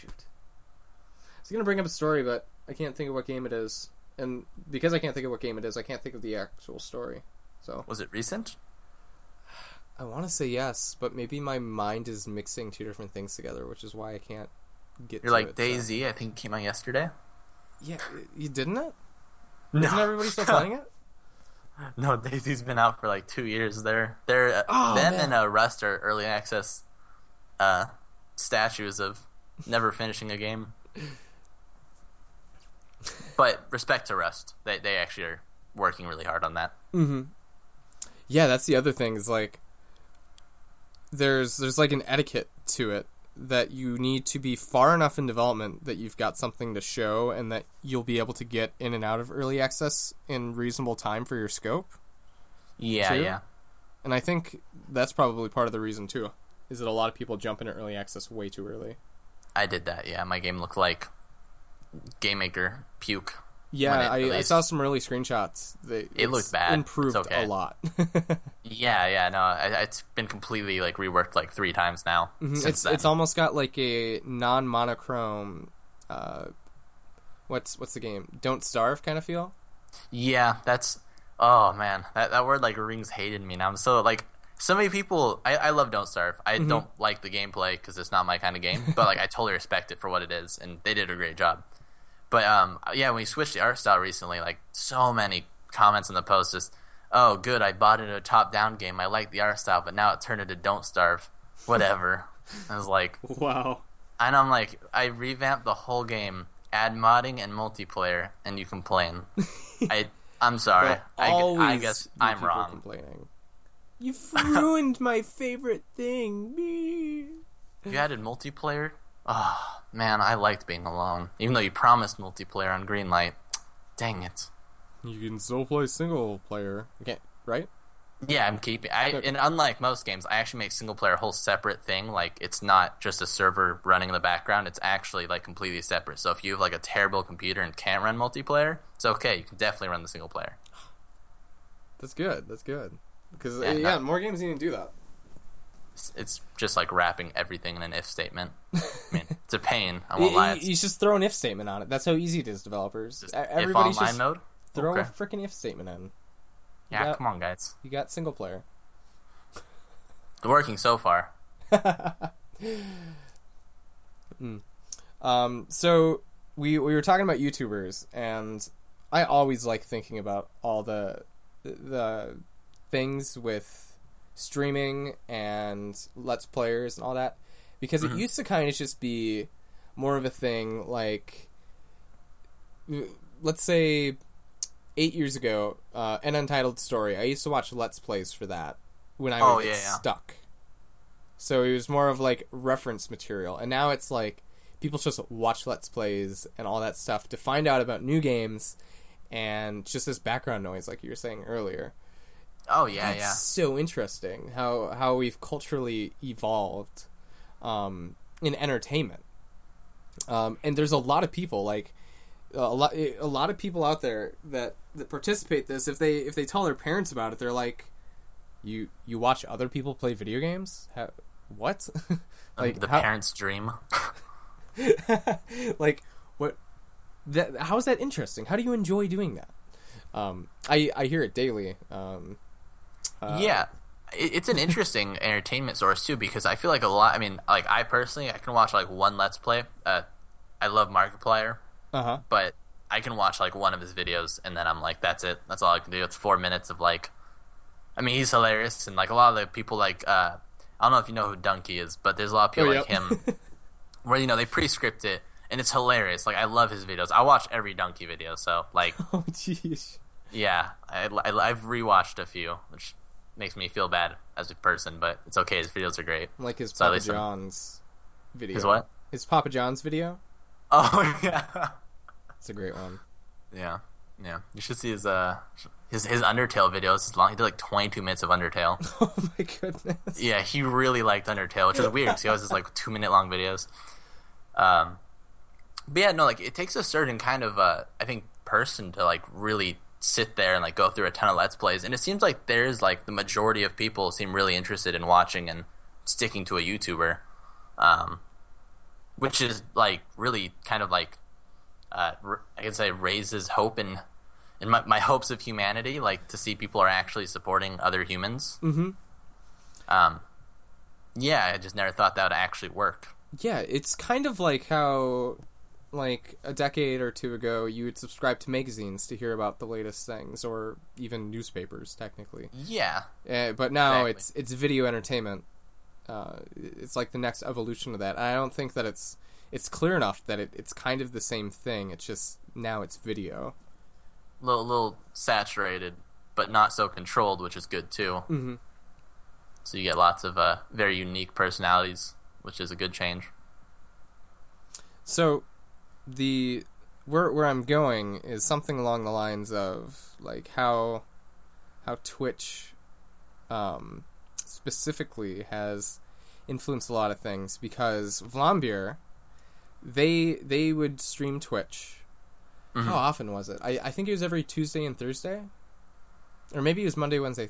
Shoot. I was going to bring up a story, but I can't think of what game it is. And because I can't think of what game it is, I can't think of the actual story. So, was it recent? I want to say yes, but maybe my mind is mixing two different things together, which is why I can't get You're to like it, DayZ, so. I think came out yesterday. Yeah, you didn't it? No. Isn't everybody still playing it? No, DayZ's been out for like 2 years. Them and Rust are early access statues of never finishing a game. But respect to Rust, they actually are working really hard on that. Yeah, that's the other thing. Is like there's like an etiquette to it that you need to be far enough in development that you've got something to show and that you'll be able to get in and out of early access in reasonable time for your scope. Yeah, too. Yeah. And I think that's probably part of the reason, too, is that a lot of people jump into early access way too early. I did that, yeah. My game looked like GameMaker puke. Yeah, I saw some early screenshots. It looked bad. Improved a lot. No, it's been completely like reworked like 3 times now. Since then. It's almost got like a non-monochrome. What's the game? Don't Starve kind of feel. Yeah, that's. Oh man, that word like rings hated me, and I'm so like so many people. I love Don't Starve. I don't like the gameplay because it's not my kind of game, but like I totally respect it for what it is, and they did a great job. But, yeah, when we switched the art style recently, like, so many comments on the post just, oh, good, I bought into a top-down game. I like the art style, but now it turned into Don't Starve. Whatever. I was like... Wow. And I'm like, I revamped the whole game add modding and multiplayer, and you complain. I'm sorry. I guess I'm wrong. Complaining. You've ruined my favorite thing. Me. You added multiplayer? Oh, man, I liked being alone. Even though you promised multiplayer on Greenlight. Dang it. You can still play single player. You can't, right? Yeah, I'm keeping... And unlike most games, I actually make single player a whole separate thing. Like, it's not just a server running in the background. It's actually, like, completely separate. So if you have, like, a terrible computer and can't run multiplayer, it's okay. You can definitely run the single player. That's good. That's good. Because, more games need to do that. It's just like wrapping everything in an if statement. I mean, it's a pain. I won't lie. You just throw an if statement on it. That's how easy it is, developers. Just everybody if online mode? Throw a freaking if statement in. Yeah, come on, guys. You got single player. It's working so far. So we were talking about YouTubers, and I always like thinking about all the things with streaming and Let's Players and all that, because it used to kind of just be more of a thing. Like, let's say 8 years ago, An Untitled Story, I used to watch Let's Plays for that when I would get stuck. So it was more of like reference material, and now it's like people just watch Let's Plays and all that stuff to find out about new games and just this background noise like you were saying earlier. Oh, yeah, that's so interesting how we've culturally evolved in entertainment. And there's a lot of people, like, a lot of people out there that participate this. If they tell their parents about it, they're like, you watch other people play video games? How, what? Like the parents' dream. Like, what? How is that interesting? How do you enjoy doing that? I hear it daily. Yeah, it's an interesting entertainment source too, because I feel like I personally, I can watch like one Let's Play. I love Markiplier, but I can watch like one of his videos, and then I'm like, that's it. That's all I can do. It's 4 minutes of like, I mean, he's hilarious, and like a lot of the people like, I don't know if you know who Dunkey is, but there's a lot of people like him where, you know, they pre-script it, and it's hilarious. Like, I love his videos. I watch every Dunkey video, so like, oh jeez. Yeah, I've rewatched a few, which makes me feel bad as a person, but it's okay. His videos are great. Like his Papa John's video. His what? His Papa John's video. Oh yeah, it's a great one. Yeah. You should see his Undertale videos. It's long. He did like 22 minutes of Undertale. Oh my goodness. Yeah, he really liked Undertale, which is weird because he always has like 2-minute long videos. But yeah, no, like it takes a certain kind of I think person to like really sit there and like go through a ton of Let's Plays, and it seems like there's like the majority of people seem really interested in watching and sticking to a YouTuber, which is like really kind of like I guess I raises hope in my hopes of humanity, like to see people are actually supporting other humans. Yeah, I just never thought that would actually work. Yeah, it's kind of like how like a decade or two ago you would subscribe to magazines to hear about the latest things, or even newspapers technically. Yeah. But now exactly. It's video entertainment. It's like the next evolution of that. I don't think that it's clear enough that it's kind of the same thing. It's just now it's video. A little saturated, but not so controlled, which is good too. So you get lots of very unique personalities, which is a good change. So the where I'm going is something along the lines of like how Twitch specifically has influenced a lot of things, because Vlambeer, they would stream Twitch. How often was it? I think it was every Tuesday and Thursday, or maybe it was Monday, Wednesday,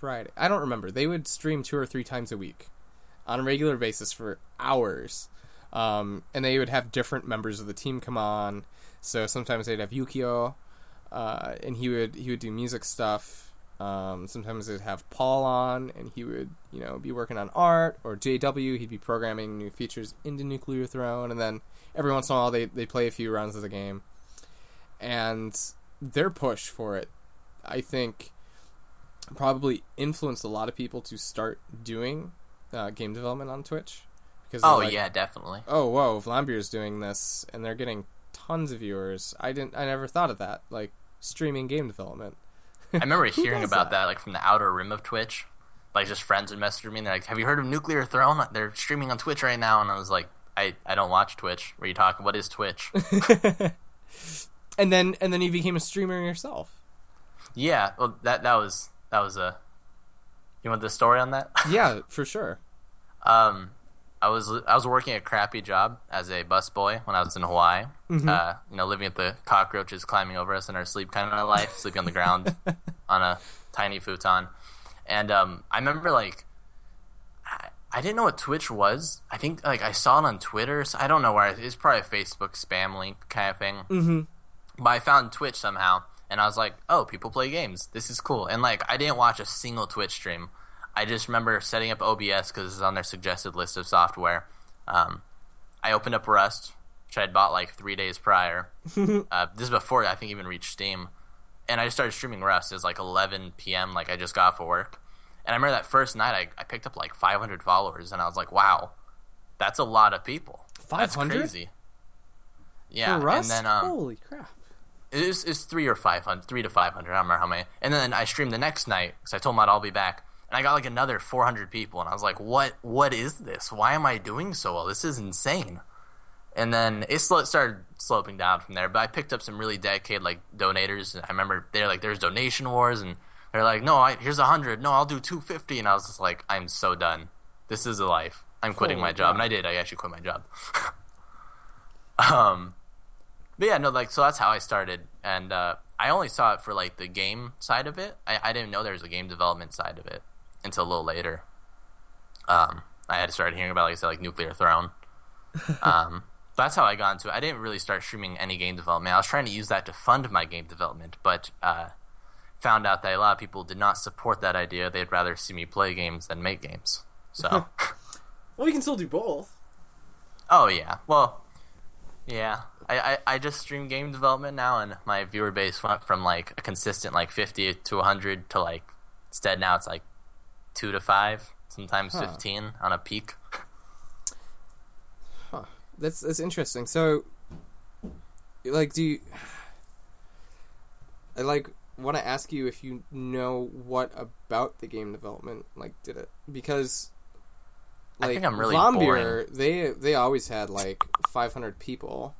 Friday. I don't remember. They would stream 2 or 3 times a week on a regular basis for hours. And they would have different members of the team come on. So sometimes they'd have Yukio, and he would do music stuff. Sometimes they'd have Paul on, and he would, you know, be working on art, or JW, he'd be programming new features into Nuclear Throne. And then every once in a while they play a few rounds of the game, and their push for it, I think, probably influenced a lot of people to start doing game development on Twitch. Oh, like, yeah, definitely. Oh, whoa, Vlambeer's doing this, and they're getting tons of viewers. I never thought of that, like streaming game development. I remember hearing about that like from the outer rim of Twitch. Like just friends had messaged me and they're like, "Have you heard of Nuclear Throne? They're streaming on Twitch right now." And I was like, I don't watch Twitch. What are you talking? What is Twitch? And then you became a streamer yourself. Yeah, well that was a. You want the story on that? Yeah, for sure. I was working a crappy job as a busboy when I was in Hawaii. Mm-hmm. Living with the cockroaches climbing over us in our sleep kind of life, sleeping on the ground on a tiny futon. And I remember like I didn't know what Twitch was. I think like I saw it on Twitter. So I don't know where. It's probably a Facebook spam link kind of thing. Mm-hmm. But I found Twitch somehow, and I was like, "Oh, people play games. This is cool." And like I didn't watch a single Twitch stream. I just remember setting up OBS because it's on their suggested list of software. I opened up Rust, which I had bought like 3 days prior. This is before I think even reached Steam. And I just started streaming Rust. It was like 11 p.m. Like I just got off of work. And I remember that first night I picked up like 500 followers, and I was like, wow, that's a lot of people. 500? That's crazy. Yeah. For Rust? And then, holy crap. It's 3 to 500. I don't remember how many. And then I streamed the next night because I told them I'll be back. And I got like another 400 people, and I was like, what is this? Why am I doing so well? This is insane. And then it started sloping down from there, but I picked up some really dedicated like donators. And I remember they're like, there's donation wars, and they're like, no, here's 100. No, I'll do 250. And I was just like, I'm so done. This is a life. I'm quitting my job. And I did. I actually quit my job. But yeah, no, like, so that's how I started. And I only saw it for like the game side of it. I didn't know there was a game development side of it until a little later. I had started hearing about, like I said, like Nuclear Throne. That's how I got into it. I didn't really start streaming any game development. I was trying to use that to fund my game development, but found out that a lot of people did not support that idea. They'd rather see me play games than make games. So, well, you can still do both. Oh yeah. Well, yeah. I just stream game development now, and my viewer base went from like a consistent like 50 to 100 to like instead now it's like 2 to 5, sometimes 15 on a peak. Huh. That's interesting. So, like, do you? I like. Want to ask you if you know what about the game development like did it, because like I think I'm really Vlambeer, they always had like 500 people.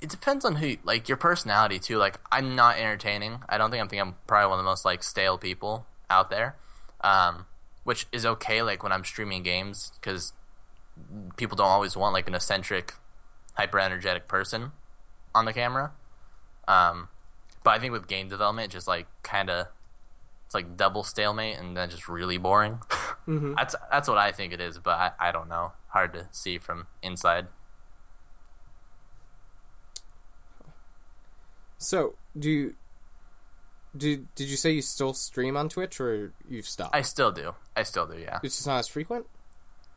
It depends on who, like your personality too. Like I'm not entertaining. I don't think I'm probably one of the most like stale people out there, which is okay like when I'm streaming games, because people don't always want like an eccentric, hyper energetic person on the camera. But I think with game development, just like kind of, it's like double stalemate and then just really boring. Mm-hmm. That's what I think it is, but I don't know. Hard to see from inside. So did you say you still stream on Twitch, or you've stopped? I still do. Yeah. It's just not as frequent.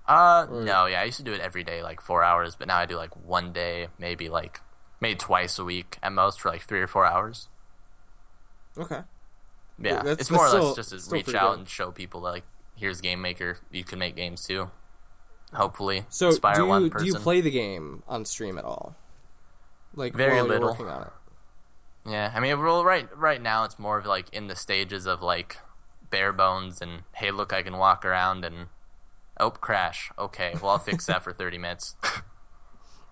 No. Yeah, I used to do it every day, like 4 hours, but now I do like one day, maybe twice a week at most for like 3 or 4 hours. Okay. Yeah, that's, it's more or less just to reach out and show people like, here's GameMaker. You can make games too. Hopefully, inspire one person. Do you play the game on stream at all? Like very little. Working on it. Yeah, I mean, well, right now it's more of like in the stages of like bare bones and hey, look, I can walk around, and oh, crash. Okay, well, I'll fix that for 30 minutes.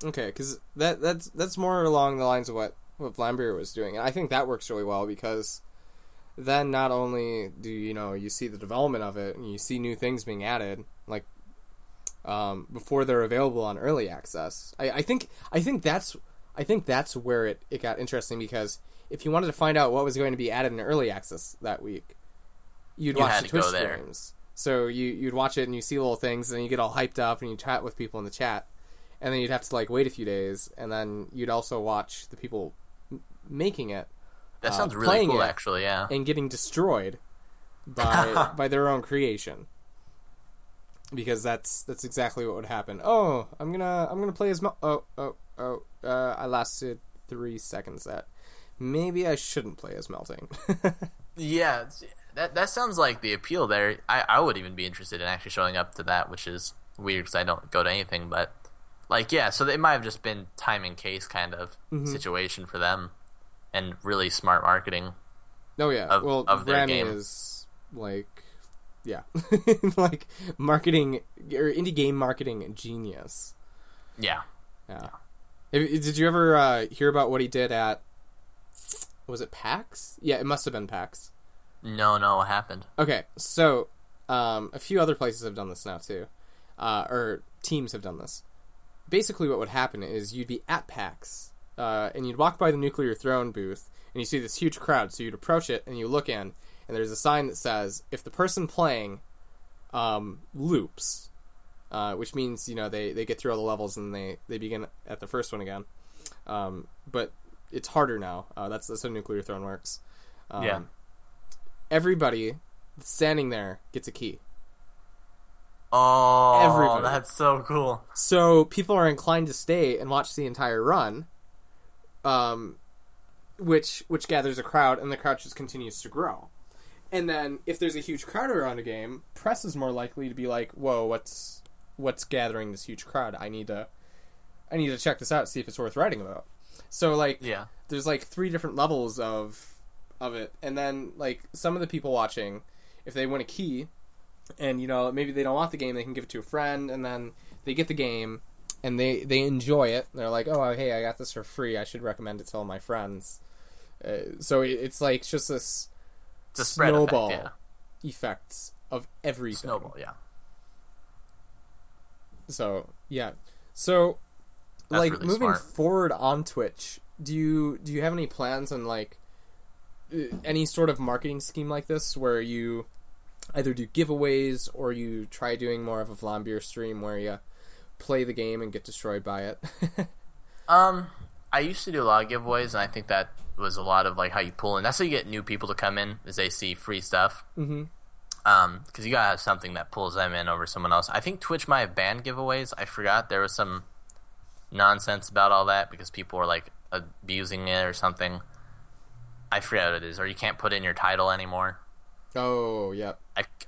Okay, because that's more along the lines of what Vlambeer was doing, and I think that works really well, because then not only do you see the development of it, and you see new things being added, like before they're available on early access. I think that's where it got interesting, because if you wanted to find out what was going to be added in early access that week, you watch the Twitch streams. So you'd watch it and you see little things, and you get all hyped up and you chat with people in the chat. And then you'd have to like wait a few days, and then you'd also watch the people making it. That sounds really cool, actually. Yeah, and getting destroyed by by their own creation, because that's exactly what would happen. Oh, I'm gonna play as oh. I lasted 3 seconds. That maybe I shouldn't play as melting. Yeah, that sounds like the appeal there. I would even be interested in actually showing up to that, which is weird because I don't go to anything, but. Like, yeah, so it might have just been time and case kind of situation for them, and really smart marketing. Oh yeah, of their game is like, yeah, like marketing or indie game marketing genius. Yeah, yeah. Did you ever hear about what he did at? Was it PAX? Yeah, it must have been PAX. No, what happened? Okay, so a few other places have done this now too, or teams have done this. Basically, what would happen is you'd be at PAX, and you'd walk by the Nuclear Throne booth, and you see this huge crowd. So you'd approach it, and you look in, and there's a sign that says, "If the person playing loops," which means they get through all the levels and they begin at the first one again, but it's harder now. That's how Nuclear Throne works. Yeah. Everybody standing there gets a key. Oh, everybody. That's so cool. So people are inclined to stay and watch the entire run, which gathers a crowd, and the crowd just continues to grow. And then if there's a huge crowd around a game, press is more likely to be like, "Whoa, what's gathering this huge crowd? I need to check this out, see if it's worth writing about." So like, yeah, there's like 3 different levels of it, and then like some of the people watching, if they win a key. And, maybe they don't want the game, they can give it to a friend, and then they get the game, and they enjoy it. They're like, oh, hey, I got this for free, I should recommend it to all my friends. So it's like just this snowball effect of everything. Snowball, yeah. So, yeah. So, that's like, really moving forward on Twitch, do you have any plans on, like, any sort of marketing scheme like this where you either do giveaways or you try doing more of a Vlambeer stream where you play the game and get destroyed by it? I used to do a lot of giveaways, and I think that was a lot of like how you pull in. That's how you get new people to come in, is they see free stuff. Mm-hmm. Because you gotta have something that pulls them in over someone else. I think Twitch might have banned giveaways. I forgot there was some nonsense about all that because people were like abusing it or something. I forgot what it is. Or you can't put in your title anymore. Oh, yeah.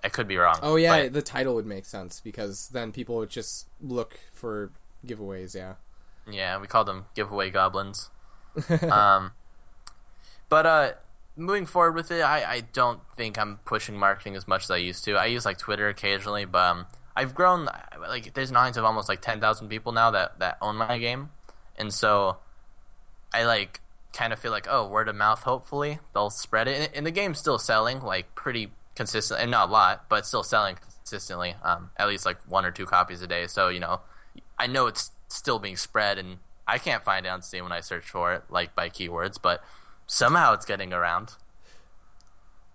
I could be wrong. Oh, yeah, the title would make sense, because then people would just look for giveaways, yeah. Yeah, we called them giveaway goblins. But moving forward with it, I don't think I'm pushing marketing as much as I used to. I use, like, Twitter occasionally, but I've grown, like, there's an audience of almost, like, 10,000 people now that own my game, and so I, like, kind of feel like, oh, word of mouth, hopefully they'll spread it, and the game's still selling like pretty consistent, and not a lot, but still selling consistently, at least like 1 or 2 copies a day, so I know it's still being spread, and I can't find it on Steam when I search for it like by keywords, but somehow it's getting around.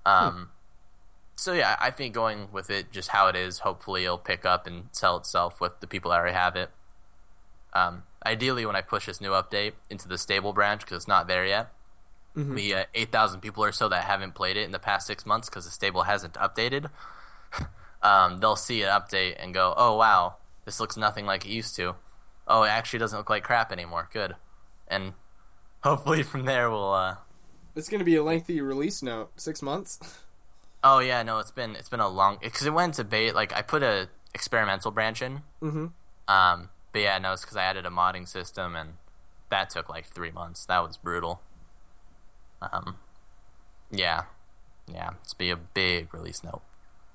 So yeah, I think going with it just how it is, hopefully it'll pick up and sell itself with the people that already have it. Ideally, when I push this new update into the stable branch, because it's not there yet, the 8,000 people or so that haven't played it in the past 6 months because the stable hasn't updated, they'll see an update and go, oh, wow, this looks nothing like it used to. Oh, it actually doesn't look like crap anymore. Good. And hopefully from there we'll... It's going to be a lengthy release note. 6 months? Oh, yeah, no, it's been a long... Because it went to beta. Like, I put a experimental branch in. But yeah, no, it's because I added a modding system, and that took like 3 months. That was brutal. Yeah, it's be a big release note.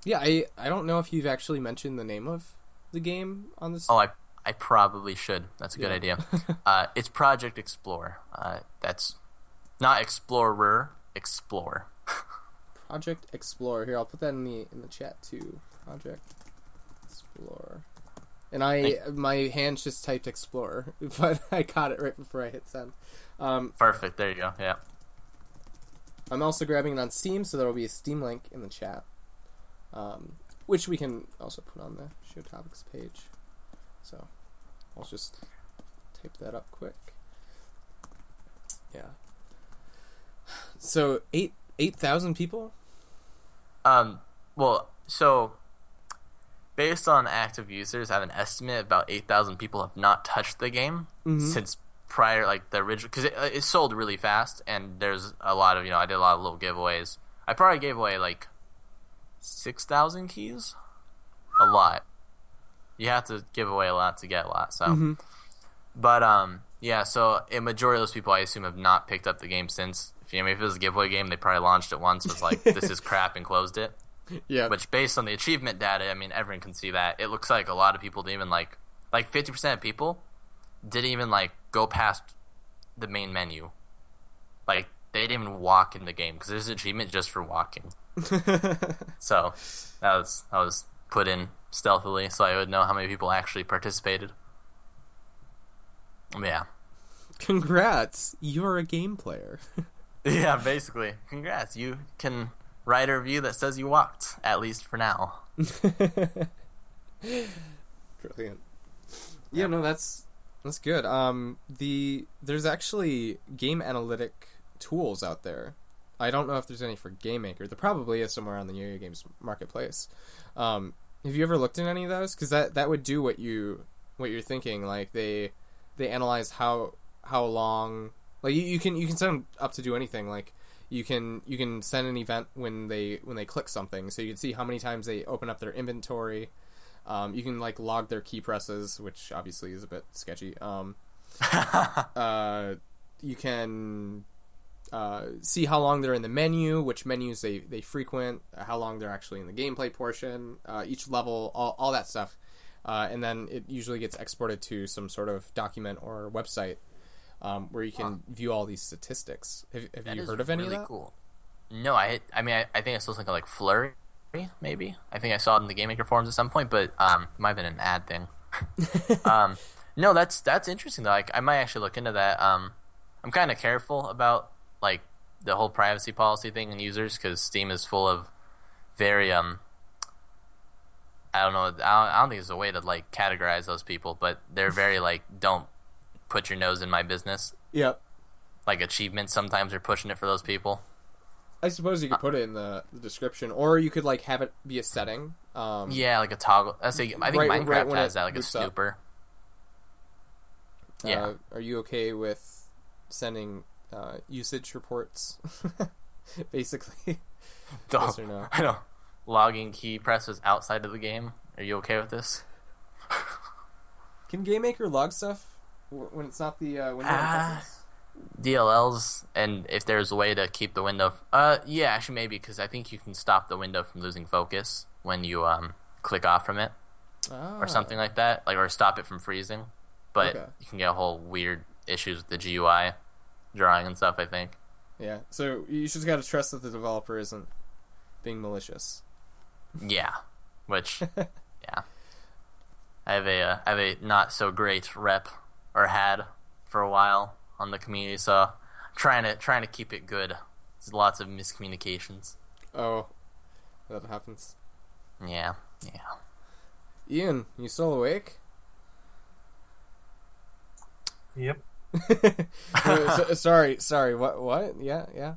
Yeah, I don't know if you've actually mentioned the name of the game on this. Oh, I probably should. That's a good idea. It's Project Explorer. That's not Explorer, Explore. Project Explorer. Here, I'll put that in the chat too. Project Explorer. And my hand just typed Explorer, but I caught it right before I hit send. Perfect. There you go. Yeah. I'm also grabbing it on Steam, so there will be a Steam link in the chat, which we can also put on the show topics page. So I'll just type that up quick. Yeah. So 8,000 people? Well, so... Based on active users, I have an estimate about 8,000 people have not touched the game since prior, like the original, because it sold really fast, and there's a lot of, I did a lot of little giveaways. I probably gave away like 6,000 keys, a lot. You have to give away a lot to get a lot, so But yeah, so a majority of those people I assume have not picked up the game since. If it was a giveaway game, they probably launched it once, was like, this is crap, and closed it. Yeah. Which, based on the achievement data, I mean, everyone can see that. It looks like a lot of people didn't even, like 50% of people didn't even, go past the main menu. Like, they didn't even walk in the game, because there's an achievement just for walking. So, that was put in stealthily, so I would know how many people actually participated. Yeah. Congrats, you're a game player. Yeah, basically. Congrats, you can write a review that says you walked, at least for now. Brilliant. Yeah, no, that's good. There's actually game analytic tools out there. I don't know if there's any for GameMaker. There probably is somewhere on the Yo-Yo Games marketplace. Have you ever looked at any of those? Because that would do what you're thinking. Like they analyze how long. Like you can set them up to do anything. Like you can send an event when they click something, so you can see how many times they open up their inventory. You can log their key presses, which obviously is a bit sketchy. You can see how long they're in the menu, which menus they frequent, how long they're actually in the gameplay portion, each level, all that stuff, and then it usually gets exported to some sort of document or website. Where you can view all these statistics. Have you heard of any really of that? Cool. No, I think I saw something like Flurry, maybe. I think I saw it in the GameMaker forums at some point, but it might have been an ad thing. No, that's interesting though. I might actually look into that. I'm kind of careful about the whole privacy policy thing and users, because Steam is full of very I don't know. I don't think there's a way to categorize those people, but they're very don't put your nose in my business. Yep. Achievements sometimes are pushing it for those people. I suppose you could put it in the description, or you could have it be a setting. Yeah, a toggle. I think Minecraft has that, a snooper. Yeah. Are you okay with sending usage reports? Basically. Yes or no? I know. Logging key presses outside of the game. Are you okay with this? Can GameMaker log stuff? When it's not the window DLLs, and if there's a way to keep the window yeah, actually maybe, because I think you can stop the window from losing focus when you click off from it or something like that, or stop it from freezing, but okay. You can get a whole weird issues with the GUI drawing and stuff, I think. Yeah, so you just gotta trust that the developer isn't being malicious. Yeah, which yeah, I have a not so great rep, or had for a while, on the community, so I'm trying to keep it good. There's lots of miscommunications. Oh, that happens. Yeah. Ian, you still awake? Yep. Sorry. What? Yeah.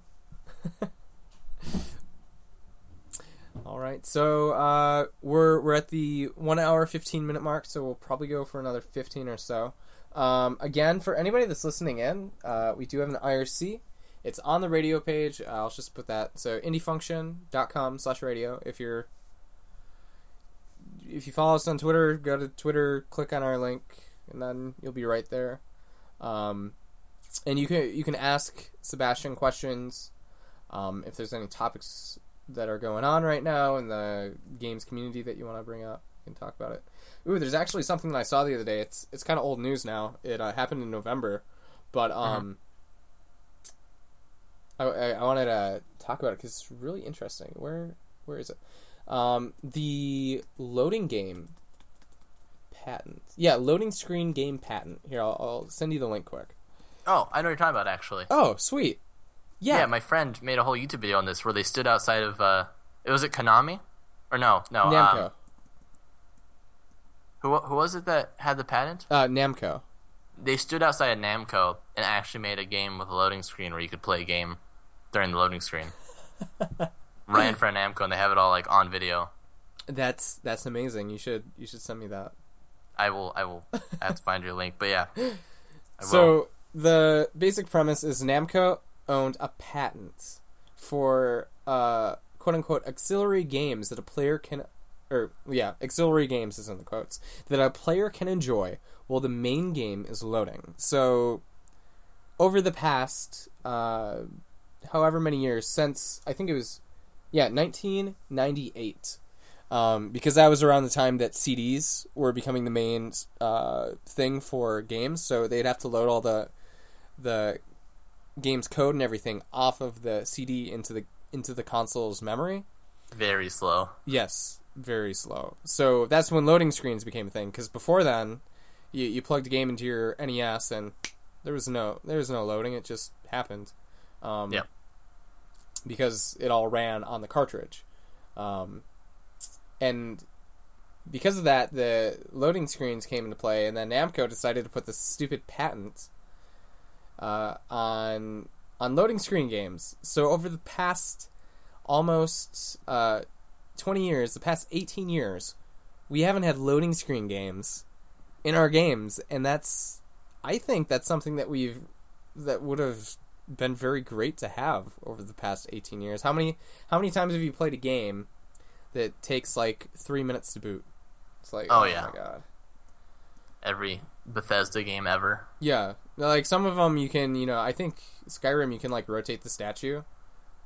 All right, so we're at the 1 hour 15 minute mark, so we'll probably go for another 15 or so. Again, for anybody that's listening in, we do have an IRC. It's on the radio page. I'll just put that. So indiefunction.com/radio. If you follow us on Twitter, go to Twitter, click on our link, and then you'll be right there. And you can ask Sebastian questions. If there's any topics that are going on right now in the games community that you want to bring up, you can talk about it. Ooh, there's actually something that I saw the other day. It's kind of old news now. It happened in November, but I wanted to talk about it because it's really interesting. Where is it? The loading game patent. Yeah, loading screen game patent. Here, I'll send you the link quick. Oh, I know what you're talking about, actually. Oh, sweet. Yeah, my friend made a whole YouTube video on this where they stood outside of was it Konami? Or no, Namco. Who was it that had the patent? Namco. They stood outside of Namco and actually made a game with a loading screen where you could play a game during the loading screen. Right in front of Namco, and they have it all on video. That's amazing. You should send me that. I will have to find your link, but yeah. So the basic premise is Namco owned a patent for quote unquote auxiliary games that a player can or yeah, auxiliary games is in the quotes, that a player can enjoy while the main game is loading. So over the past however many years, since I think it was 1998, because that was around the time that CDs were becoming the main thing for games, so they'd have to load all the game's code and everything off of the CD into the console's memory. Very slow. Yes, very slow. So that's when loading screens became a thing, because before then, you plugged a game into your NES and there was no loading. It just happened. Yeah. Because it all ran on the cartridge. And because of that, the loading screens came into play, and then Namco decided to put this stupid patent on loading screen games. So over the past almost 20 years, the past 18 years, we haven't had loading screen games in our games, and I think that's something that would have been very great to have over the past 18 years. How many times have you played a game that takes like 3 minutes to boot? It's like, oh yeah. My god. Every Bethesda game ever. Yeah. Like, some of them you can, I think Skyrim, you can, like, rotate the statue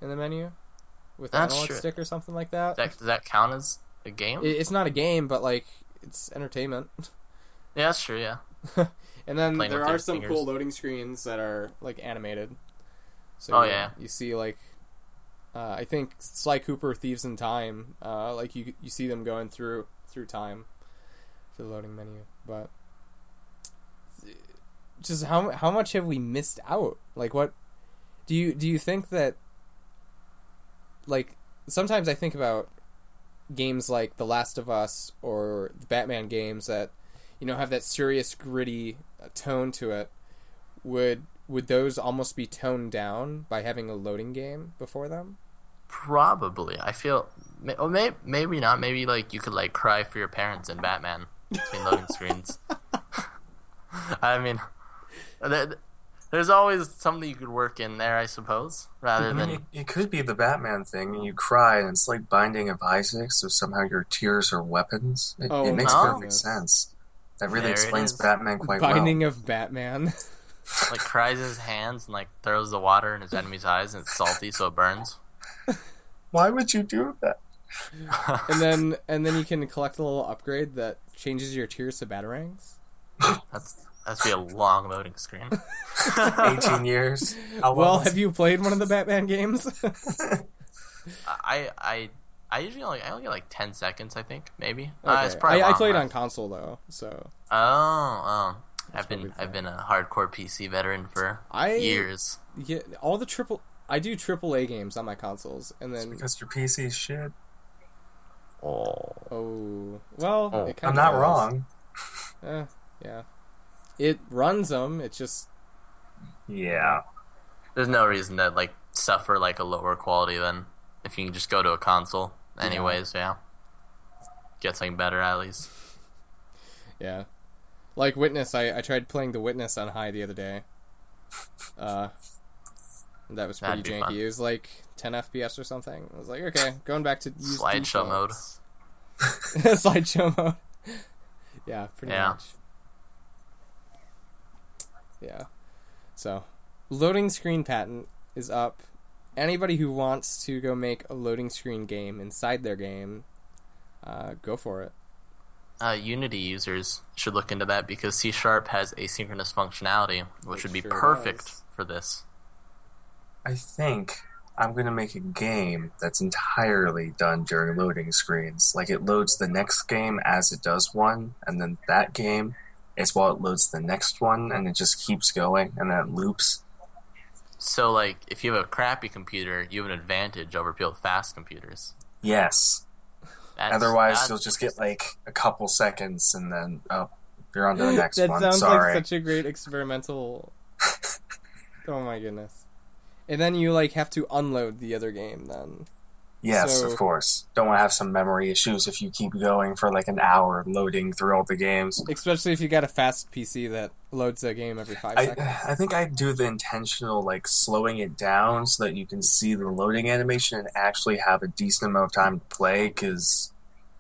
in the menu with an analog stick or something like that. Does that count as a game? It's not a game, but, like, it's entertainment. Yeah, that's true, yeah. And then there are some cool loading screens that are, like, animated. So, yeah. You see, like, I think Sly Cooper, Thieves in Time, like, you see them going through time for the loading menu, but... Just how much have we missed out? Like, what do you think that, like, sometimes I think about games like The Last of Us or the Batman games that, have that serious, gritty tone to it. Would those almost be toned down by having a loading game before them? Probably. I feel maybe not. Maybe, like, you could, like, cry for your parents in Batman between loading screens. I mean, there's always something you could work in there, I suppose, rather than... It could be the Batman thing, and you cry, and it's like Binding of Isaac, so somehow your tears are weapons. It makes perfect sense. That really explains Batman quite well. Binding of Batman. Like, cries his hands and, like, throws the water in his enemy's eyes, and it's salty, so it burns. Why would you do that? And then you can collect a little upgrade that changes your tears to batarangs. That's be a long loading screen. 18 years. Well, have you played one of the Batman games? I usually only get like 10 seconds, I think, maybe. Okay. It's probably I played on console though, so. Oh. I've been a hardcore PC veteran for years. Yeah, I do AAA games on my consoles, and then it's because your PC's shit. Oh. Well, oh. I'm not wrong. Yeah. It runs them, it's just... Yeah. There's no reason to, like, suffer, like, a lower quality than if you can just go to a console. Anyways, yeah. Get something better, at least. Yeah. Like Witness, I tried playing The Witness on high the other day. That was pretty janky. Fun. It was, like, 10 FPS or something. I was like, okay, going back to... Slideshow mode. Slideshow mode. Yeah, pretty much. Yeah. So, loading screen patent is up. Anybody who wants to go make a loading screen game inside their game, go for it. Unity users should look into that, because C# has asynchronous functionality, which would be perfect for this. I think I'm going to make a game that's entirely done during loading screens. Like, it loads the next game as it does one, and then that game... It's while it loads the next one, and it just keeps going, and then it loops. So, like, if you have a crappy computer, you have an advantage over people with fast computers. Yes. Otherwise, you'll just get, like, a couple seconds, and then, you're on to the next one. That sounds like such a great experimental... Oh, my goodness. And then you, like, have to unload the other game, then. Yes, so... of course. Don't want to have some memory issues if you keep going for like an hour loading through all the games. Especially if you got a fast PC that loads a game every 5 seconds. I think I do the intentional, like, slowing it down so that you can see the loading animation and actually have a decent amount of time to play, because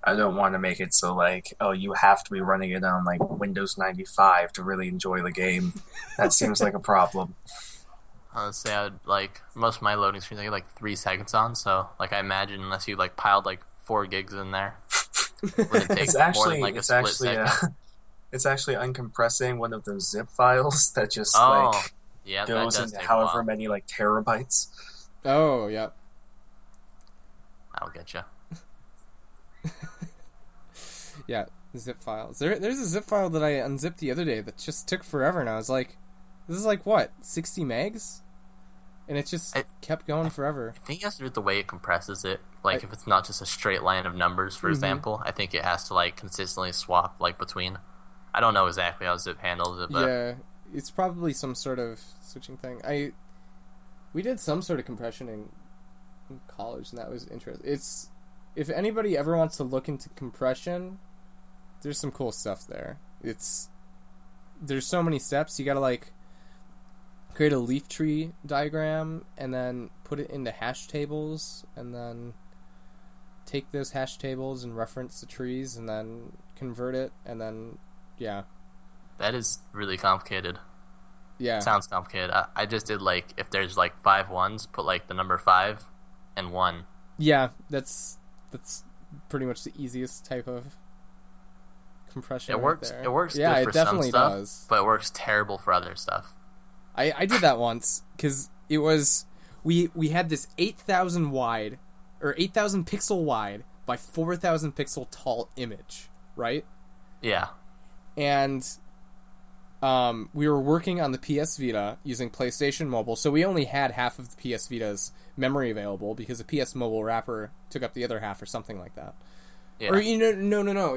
I don't want to make it so, like, oh, you have to be running it on, like, Windows 95 to really enjoy the game. That seems like a problem. Honestly, I would, like, most of my loading screens I get, like, 3 seconds on, so, like, I imagine unless you, like, piled, like, 4 gigs in there, it would take more than, like, a split second. It's actually uncompressing one of those zip files that just, like, yeah, goes into however many, like, terabytes. Oh, yeah. I'll get you. Yeah, zip files. There's a zip file that I unzipped the other day that just took forever, and I was like, this is like, what, 60 megs? And it just kept going forever. I think it has to do with the way it compresses it. Like, if it's not just a straight line of numbers, for example, I think it has to, like, consistently swap, like, between. I don't know exactly how zip handles it, but... Yeah, it's probably some sort of switching thing. We did some sort of compression in college, and that was interesting. It's... If anybody ever wants to look into compression, there's some cool stuff there. There's so many steps. You gotta, like, create a leaf tree diagram and then put it into hash tables and then take those hash tables and reference the trees and then convert it and then, yeah. That is really complicated. Yeah. It sounds complicated. I just did, like, if there's, like, 5 ones, put, like, the number 5 and 1. Yeah, that's pretty much the easiest type of compression. It works. Right there. It works. Yeah, good for it definitely some stuff, does. But it works terrible for other stuff. I did that once because it was we had this 8,000 wide or 8,000 pixel wide by 4,000 pixel tall image, right? Yeah. And we were working on the PS Vita using PlayStation Mobile, so we only had half of the PS Vita's memory available because the PS Mobile wrapper took up the other half or something like that. Yeah. Or, you know, no.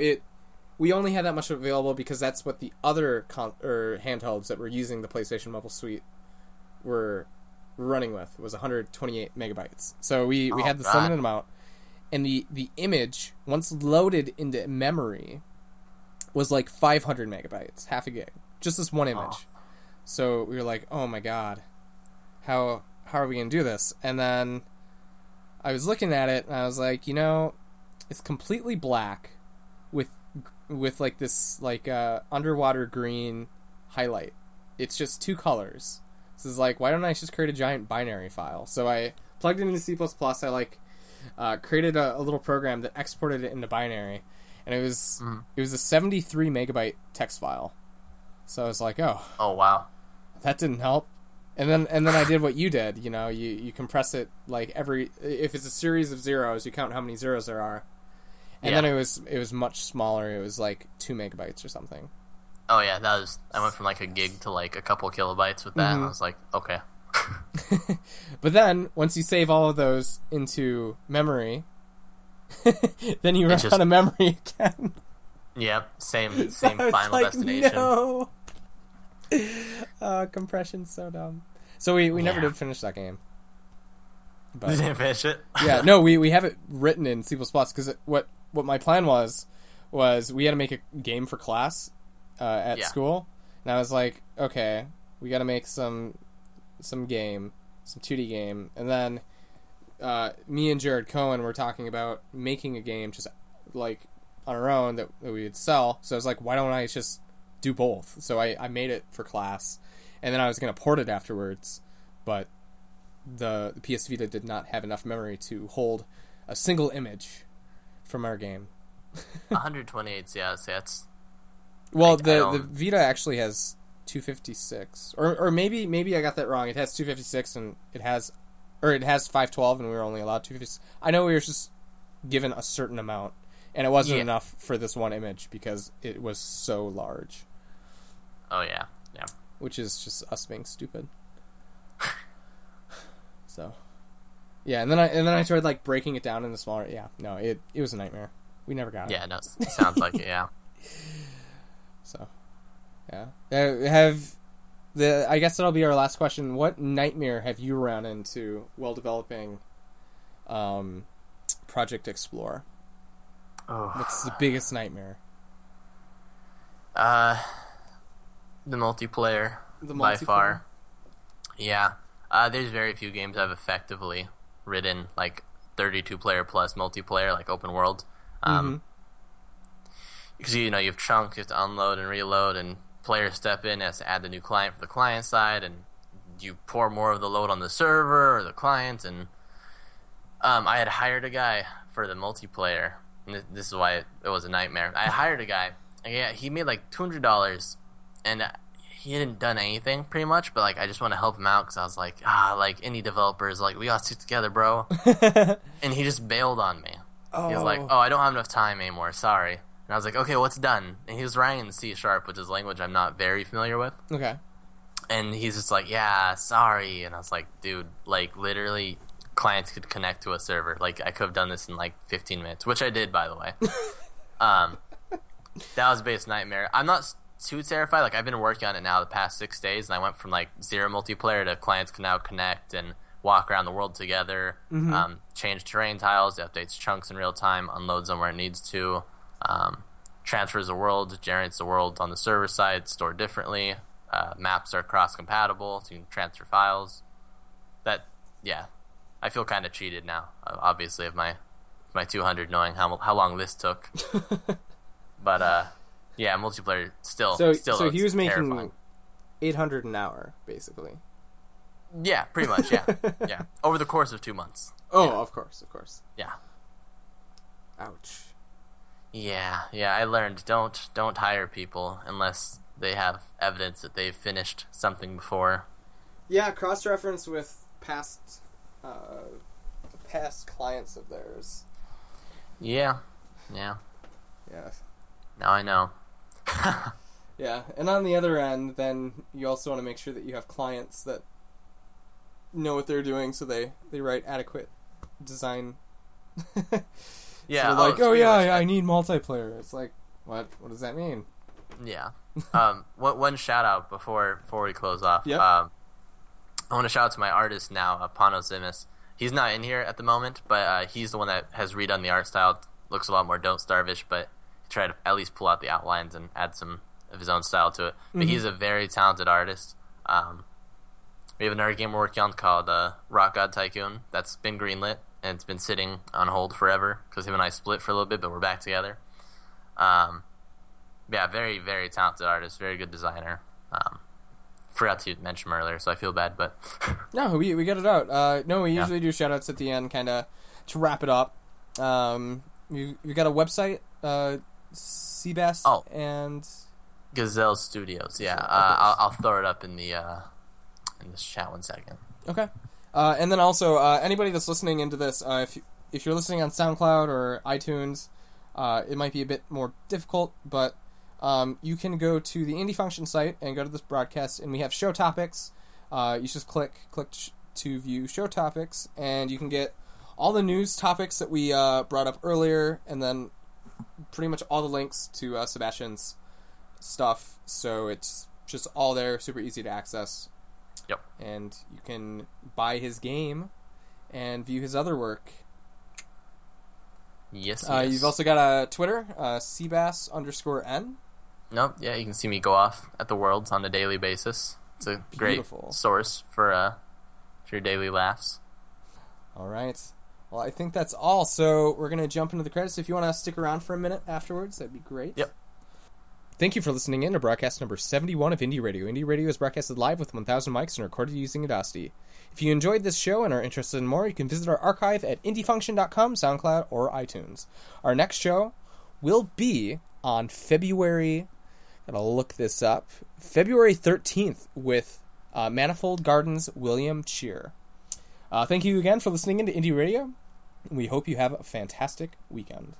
We only had that much available because that's what the other handhelds that were using the PlayStation Mobile suite were running with. It was 128 megabytes. So we had this limited amount. And the image, once loaded into memory, was like 500 megabytes, half a gig. Just this one image. Oh. So we were like, oh my god, how are we going to do this? And then I was looking at it and I was like, you know, it's completely black with like this like underwater green highlight. It's just 2 colors. So it's like, why don't I just create a giant binary file? So I plugged it into C++. I like created a little program that exported it into binary. And it was it was a 73 megabyte text file. So I was like, oh wow, that didn't help. And then I did what you did. You know, you compress it like if it's a series of zeros, you count how many zeros there are. And then it was much smaller. It was like 2 megabytes or something. Oh yeah, I went from like a gig to like a couple kilobytes with that, and I was like, okay. But then once you save all of those into memory, then you run out of memory again. Yep, same final destination. No. Compression's so dumb. So we never did finish that game. But, you didn't finish it? Yeah, no, we have it written in C++ because what my plan was we had to make a game for class at school, and I was like, okay, we got to make some 2D game, and then me and Jared Cohen were talking about making a game just like on our own that we would sell. So I was like, why don't I just do both? So I made it for class, and then I was going to port it afterwards, but the PS Vita did not have enough memory to hold a single image from our game. 128, yeah, that's... Well, the Vita actually has 256, or maybe I got that wrong. It has 256, and it has 512, and we were only allowed 256. I know we were just given a certain amount, and it wasn't enough for this one image because it was so large. Oh, yeah. Yeah. Which is just us being stupid. So, yeah, and then I started, like, breaking it down into smaller... Yeah, no, it was a nightmare. We never got it. Yeah, no, it sounds like it, yeah. So, yeah. I guess that'll be our last question. What nightmare have you run into while developing Project Explorer? Oh. What's the biggest nightmare? The multiplayer, by far. Yeah. There's very few games I've effectively written, like, 32-player plus multiplayer, like open world. because you have chunks, you have to unload and reload, and players step in, has to add the new client for the client side, and you pour more of the load on the server or the client. And I had hired a guy for the multiplayer, and this is why it was a nightmare. I hired a guy, and yeah, he made like $200, and he hadn't done anything pretty much, but like I just want to help him out because I was like, like indie developers, like we gotta stick together, bro. And he just bailed on me. Oh. He was like, I don't have enough time anymore, sorry. And I was like, okay, what's done? And he was writing in C#, which is a language I'm not very familiar with. Okay. And he's just like, yeah, sorry. And I was like, dude, like literally clients could connect to a server. Like I could have done this in like 15 minutes, which I did, by the way. That was the biggest nightmare. I'm not too terrified. Like I've been working on it now the past 6 days, and I went from like zero multiplayer to clients can now connect and walk around the world together, change terrain tiles, updates chunks in real time, unloads them where it needs to, transfers the world, generates the world on the server side, stored differently. Maps are cross-compatible, so you can transfer files. I feel kind of cheated now, obviously, of my 200, knowing how long this took. But yeah, multiplayer still. So he was making terrifying. 800 an hour, basically. Yeah, pretty much. Yeah, yeah. Over the course of 2 months. Oh, yeah. Of course. Yeah. Ouch. Yeah. I learned don't hire people unless they have evidence that they've finished something before. Yeah, cross-reference with past clients of theirs. Yeah. Now I know. Yeah, and on the other end, then you also want to make sure that you have clients that know what they're doing, so they write adequate design. Yeah, so like, I need multiplayer. It's like, what does that mean? Yeah. One shout out before we close off. Yep. I want to shout out to my artist now, Panos Zimis. He's not in here at the moment, but he's the one that has redone the art style. Looks a lot more Don't Starve-ish, but he tried to at least pull out the outlines and add some of his own style to it. But he's a very talented artist. We have another game we're working on called Rock God Tycoon. That's been greenlit, and it's been sitting on hold forever because him and I split for a little bit, but we're back together. Yeah, very, very talented artist, very good designer. Forgot to mention him earlier, so I feel bad, but... No, we got it out. We usually do shout-outs at the end, kind of, to wrap it up. You got a website, CBassN and... Gazelle Studios, yeah. Okay. I'll throw it up in the... in this chat 1 second. Okay. And then also, anybody that's listening into this, if you're listening on SoundCloud or iTunes, it might be a bit more difficult, but you can go to the Indie Function site and go to this broadcast, and we have show topics. You just click to view show topics, and you can get all the news topics that we brought up earlier, and then pretty much all the links to Sebastian's stuff. So it's just all there, super easy to access. Yep. And you can buy his game and view his other work. Yes, yes. You've also got a Twitter, CBass_N. Nope, yeah, you can see me go off at the worlds on a daily basis. It's a great source for your daily laughs. All right. Well, I think that's all. So we're going to jump into the credits. If you want to stick around for a minute afterwards, that'd be great. Yep. Thank you for listening in to broadcast number 71 of Indie Radio. Indie Radio is broadcasted live with 1,000 mics and recorded using Audacity. If you enjoyed this show and are interested in more, you can visit our archive at indiefunction.com, SoundCloud, or iTunes. Our next show will be on February 13th with Manifold Gardens' William Cheer. Thank you again for listening in to Indie Radio. We hope you have a fantastic weekend.